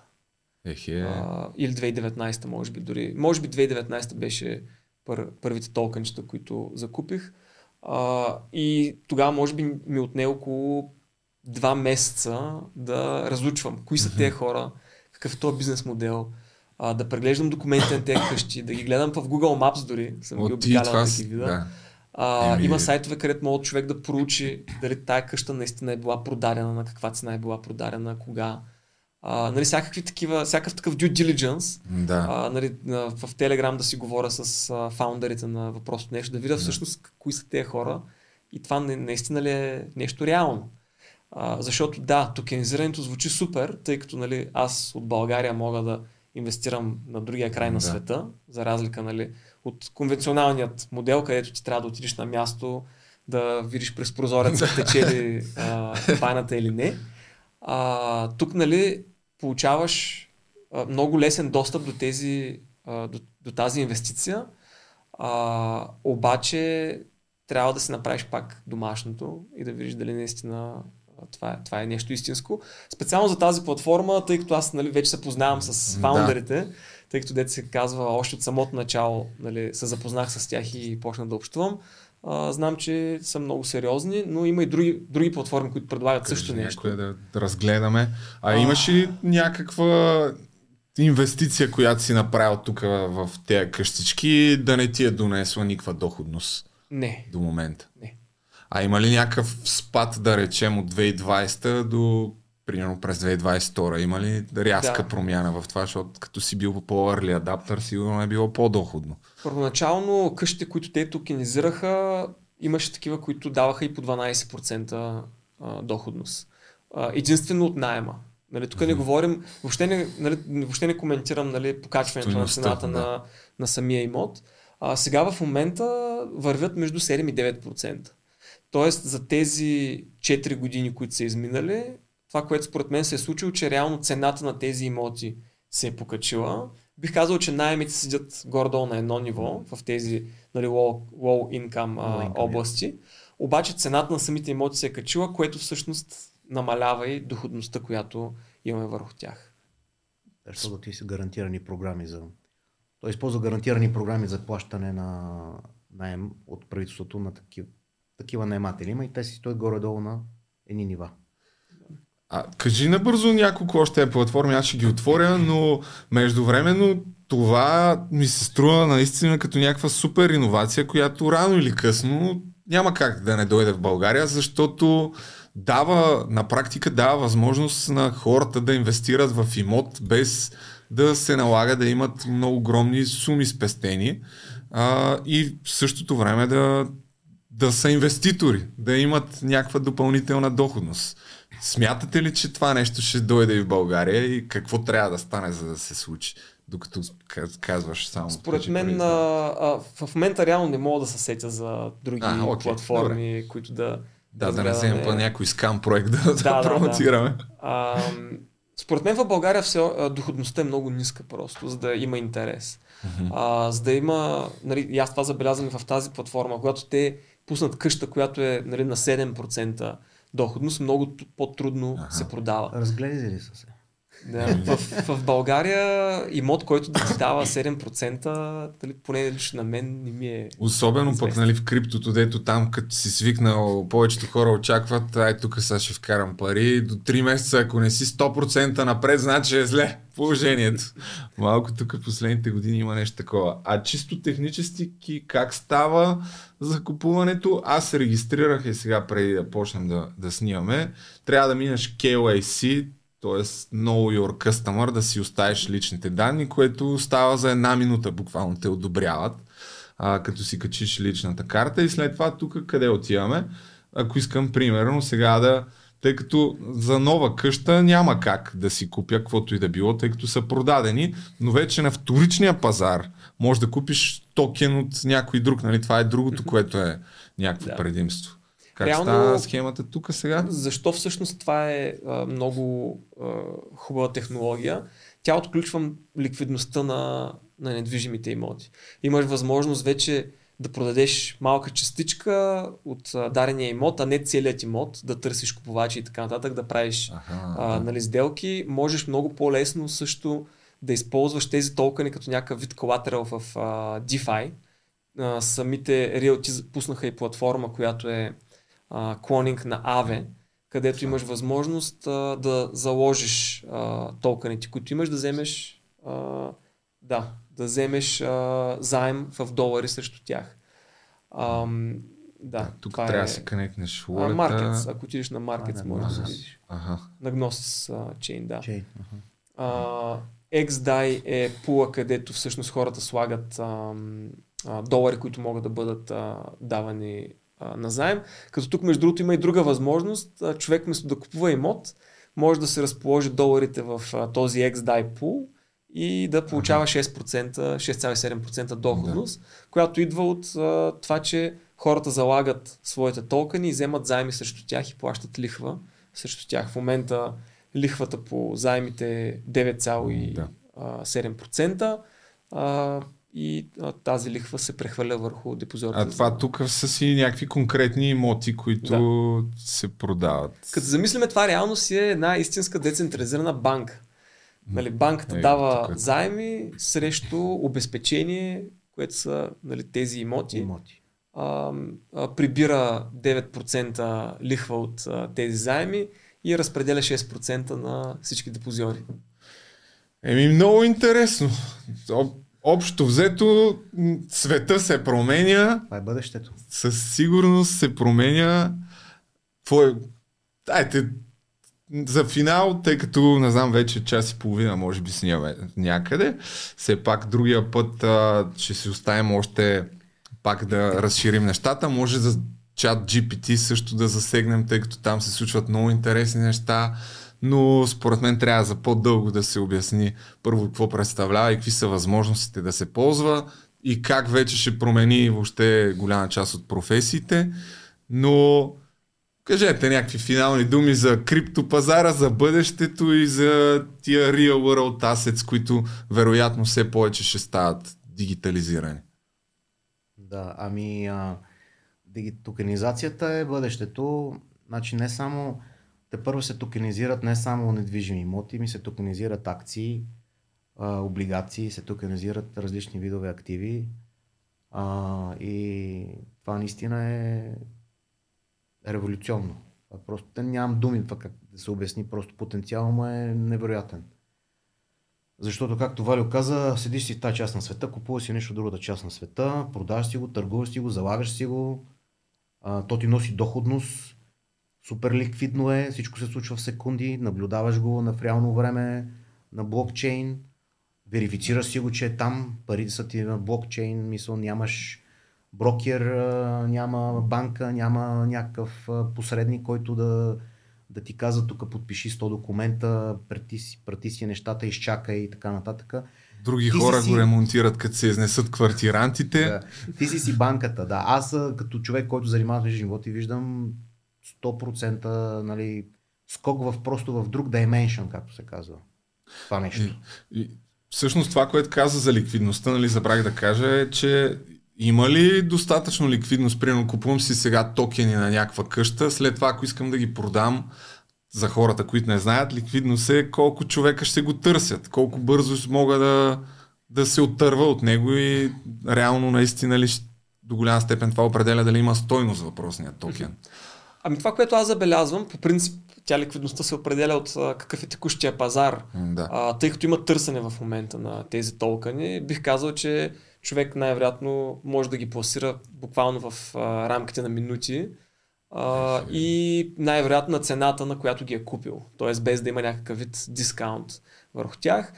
Ехе. А, или две хиляди и деветнадесета, може би дори. Може би две хиляди и деветнадесета беше пър, първите токенчета, които закупих. А, и тогава може би ми отне около два месеца да разучвам кои са тези хора, какъв е този бизнес модел, а, да преглеждам документите на тези къщи, да ги гледам в Google Maps дори. Съм ги обикалял да ги видя. Да. А, Еми... Има сайтове, където може човек да проучи дали тая къща наистина е била продадена, на каква цена е била продадена, кога. А, нали, всякакви такива, всякакъв такъв due diligence. Да. А, нали, в Телеграм да си говоря с а, фаундерите на въпросното нещо, да видя да. Всъщност кои са тези хора и това наистина ли е нещо реално. А, защото да, токенизирането звучи супер, тъй като нали, аз от България мога да инвестирам на другия край на да. Света, за разлика нали, от конвенционалният модел, където ти трябва да отидеш на място, да видиш през прозореца тече ли банята или не. А, тук нали, получаваш а, много лесен достъп до, тези, а, до, до тази инвестиция, а, обаче трябва да си направиш пак домашното и да видиш дали наистина това е, това е нещо истинско. Специално за тази платформа, тъй като аз нали, вече се познавам с фаундерите, да. Тъй като дете се казва още от самото начало, нали, се запознах с тях и почнах да общувам. А, знам, че са много сериозни, но има и други, други платформи, които предлагат Кажи също нещо. Е да, да разгледаме. А, а имаш ли някаква инвестиция, която си направил тук в тези къщички, да не ти е донесла никаква доходност? Не. До момента? Не. А има ли някакъв спад, да речем, от две хиляди и двадесета до примерно през две хиляди и двадесет и втора? Има ли рязка да. Промяна в това, защото като си бил по-early adapter, сигурно е било по-доходно? Първоначално къщите, които те токенизираха, имаше такива, които даваха и по дванадесет процента доходност. Единствено от найема. Нали, тук mm-hmm. не говорим, въобще не, нали, въобще не коментирам нали, покачването на цената да. на, на самия имот. А, сега в момента вървят между седем и девет процента. Тоест за тези четири години, които са изминали, това, което според мен се е случило, че реално цената на тези имоти се е покачила. Бих казал, че наемите седят горе-долу на едно ниво в тези нали, low, low income, low income области. Yeah. Обаче цената на самите имоти се е качила, което всъщност намалява и доходността, която имаме върху тях. Защото ти са гарантирани програми за... Той използва гарантирани програми за плащане на наем от правителството на такива. Такива наематели има и те си стоят горе-долу на едни нива. А, кажи набързо няколко още платформи, аз ще ги отворя, но междувременно това ми се струва наистина като някаква супер иновация, която рано или късно няма как да не дойде в България, защото дава, на практика дава възможност на хората да инвестират в имот без да се налага да имат много огромни суми спестени а, и в същото време да да са инвеститори, да имат някаква допълнителна доходност. Смятате ли, че това нещо ще дойде и в България и какво трябва да стане, за да се случи, докато казваш само... Според мен, а, а, в момента реално не мога да се сетя за други а, окей, платформи, добре. Които да... Да, да, да не вземем по някой скам проект да, да, да, да промотираме. Да, да. А, според мен в България все, а, доходността е много ниска просто, за да има интерес. Uh-huh. А, за да има... Нали, аз това забелязвам и в тази платформа, когато те пуснат къща, която е нали, на седем процента доходност, много по-трудно ага. Се продава. Разгледай ли са се? Да, в, в България имот, който да ти дава седем процента, дали, поне лично на мен не ми е... Особено пък нали, в криптото, дето там като си свикнал, повечето хора очакват, ай тук сега ще вкарам пари, до три месеца, ако не си сто процента напред, значи е зле положението. Малко тук последните години има нещо такова. А чисто технически как става закупуването? Аз се регистрирах и сега преди да почнем да, да снимаме. Трябва да минеш кей уай си, т.е. Know Your Customer, да си оставиш личните данни, което става за една минута, буквално те одобряват, а, като си качиш личната карта и след това тук къде отиваме. Ако искам примерно сега да тъй като за нова къща няма как да си купя каквото и да било, тъй като са продадени, но вече на вторичния пазар можеш да купиш токен от някой друг. Нали? Това е другото, което е някакво да. предимство. Как реално, става схемата тук сега? Защо всъщност това е а, много а, хубава технология? Тя отключва ликвидността на, на недвижимите имоти. Имаш възможност вече да продадеш малка частичка от а, дарения имот, а не целият имот, да търсиш купувачи и така нататък, да правиш ага, а, нали, сделки. Можеш много по-лесно също да използваш тези токени като някакъв вид колатерал в а, DeFi. А, самите Realty пуснаха и платформа, която е а, клонинг на ей ви и, където имаш възможност а, да заложиш а, токените, които имаш, да вземеш а, да, да вземеш а, заем в долари срещу тях. А, да, а, тук трябва да е... се конектнеш wallet-а. Маркетс, ако отидеш на Markets, може да се видиш. На Gnosis Chain, да. Chain, а, икс ди ей е пула, където всъщност хората слагат а, а, долари, които могат да бъдат а, давани на заем. Като тук между другото има и друга възможност. Човек вместо да купува имот, може да се разположи доларите в този икс ди ай pool и да получава шест процента, шест цяло и седем процента доходност, да. която идва от това, че хората залагат своите токени и вземат заеми срещу тях и плащат лихва срещу тях. В момента лихвата по заемите е девет цяло и седем процента. Да. И а, тази лихва се прехвърля върху депозиторите. А това тук са си някакви конкретни имоти, които да. се продават. Като замислиме, това реално си е една истинска децентрализирана банка. Нали, банката е, дава тук... заеми срещу обезпечение, което са нали, тези имоти. имоти. А, а, прибира девет процента лихва от а, тези заеми и разпределя шест процента на всички депозитори. Еми, много интересно. Общо взето, света се променя. Това е бъдещето. Със сигурност се променя. Твой... Дайте, за финал, тъй като, не знам, вече час и половина, може би си някъде. Все пак другия път а, ще си оставим още пак да разширим нещата. Може за чат джи пи ти също да засегнем, тъй като там се случват много интересни неща. Но според мен трябва за по-дълго да се обясни първо какво представлява и какви са възможностите да се ползва и как вече ще промени въобще голяма част от професиите. Но кажете някакви финални думи за криптопазара, за бъдещето и за тия real world assets, които вероятно все повече ще стават дигитализирани. Да, ами а, токенизацията е бъдещето, значи не само... Те първо се токенизират не само недвижими имоти, ми се токенизират акции, а, облигации, се токенизират различни видове активи а, и това наистина е революционно. Това просто нямам думи това как да се обясни, просто потенциалът му е невероятен. Защото, както Валю каза, седиш си в тази част на света, купуваш си нещо в другата част на света, продаваш си го, търгуваш си го, залагаш си го, а, то ти носи доходност. Супер ликвидно е, всичко се случва в секунди, наблюдаваш го на в реално време на блокчейн, верифицираш си го, че е там, парите са ти на блокчейн, мисъл нямаш брокер, няма банка, няма някакъв посредник, който да, да ти казва тук подпиши сто документа, прати си, прати си нещата, изчакай и така нататък. Други ти хора си... го ремонтират, като се изнесат квартирантите. Да. Ти си си банката, да. Аз като човек, който занимава с живота и виждам сто процента нали, скок в просто в друг dimension, както се казва. Това нещо. И, и, всъщност това, което каза за ликвидността, нали, забрах да кажа, е, че има ли достатъчно ликвидност? Примерно купувам си сега токени на някаква къща, след това ако искам да ги продам, за хората, които не знаят, ликвидност е колко човека ще го търсят, колко бързо мога да, да се оттърва от него и реално наистина ли до голяма степен това определя дали има стойност въпросния токен. Ами това, което аз забелязвам, по принцип тя ликвидността се определя от а, какъв е текущия пазар, да. а, тъй като има търсене в момента на тези токени. Бих казал, че човек най-вероятно може да ги пласира буквално в а, рамките на минути а, и най-вероятно на цената, на която ги е купил, т.е. без да има някакъв вид дискаунт върху тях.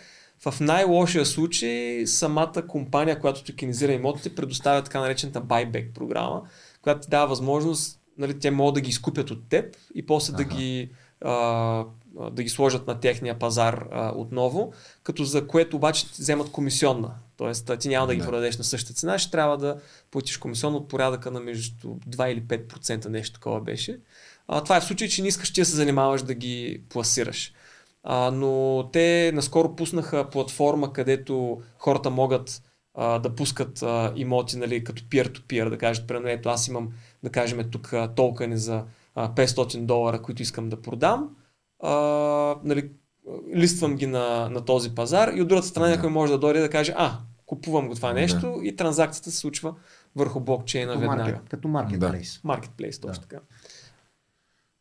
В най-лошия случай самата компания, която токенизира имотите, предоставя така наречената buyback програма, която ти дава възможност нали, те могат да ги изкупят от теб и после ага. да ги... А, да ги сложат на техния пазар а, отново, като за което обаче вземат комисионна. Тоест ти няма да ги продадеш на същата цена, ще трябва да платиш комисионна от порядъка на между два или пет процента, нещо такова беше. А, това е в случай, че не искаш ти да се занимаваш да ги пласираш. А, но те наскоро пуснаха платформа, където хората могат а, да пускат а, имоти, нали, като peer-to-peer, да кажат, примерно, ето аз имам, да кажем, тук толкане за петстотин долара, които искам да продам. Uh, нали, листвам ги на, на този пазар и от другата страна yeah. някой може да дойде да каже, а, купувам го това нещо yeah. и транзакцията се случва върху блокчейна веднага. Като маркетплейс. Маркетплейс, точно така.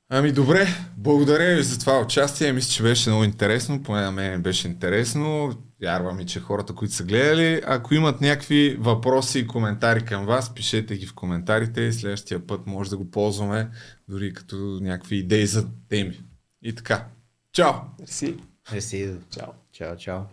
Ами добре, благодаря ви за това участие, мисля, че беше много интересно, поне на мен беше интересно, вярвам и че хората, които са гледали, ако имат някакви въпроси и коментари към вас, пишете ги в коментарите и следващия път може да го ползваме дори като някакви идеи за теми. И така. Чао! Мерси. Мерси. Чао. Чао, чао.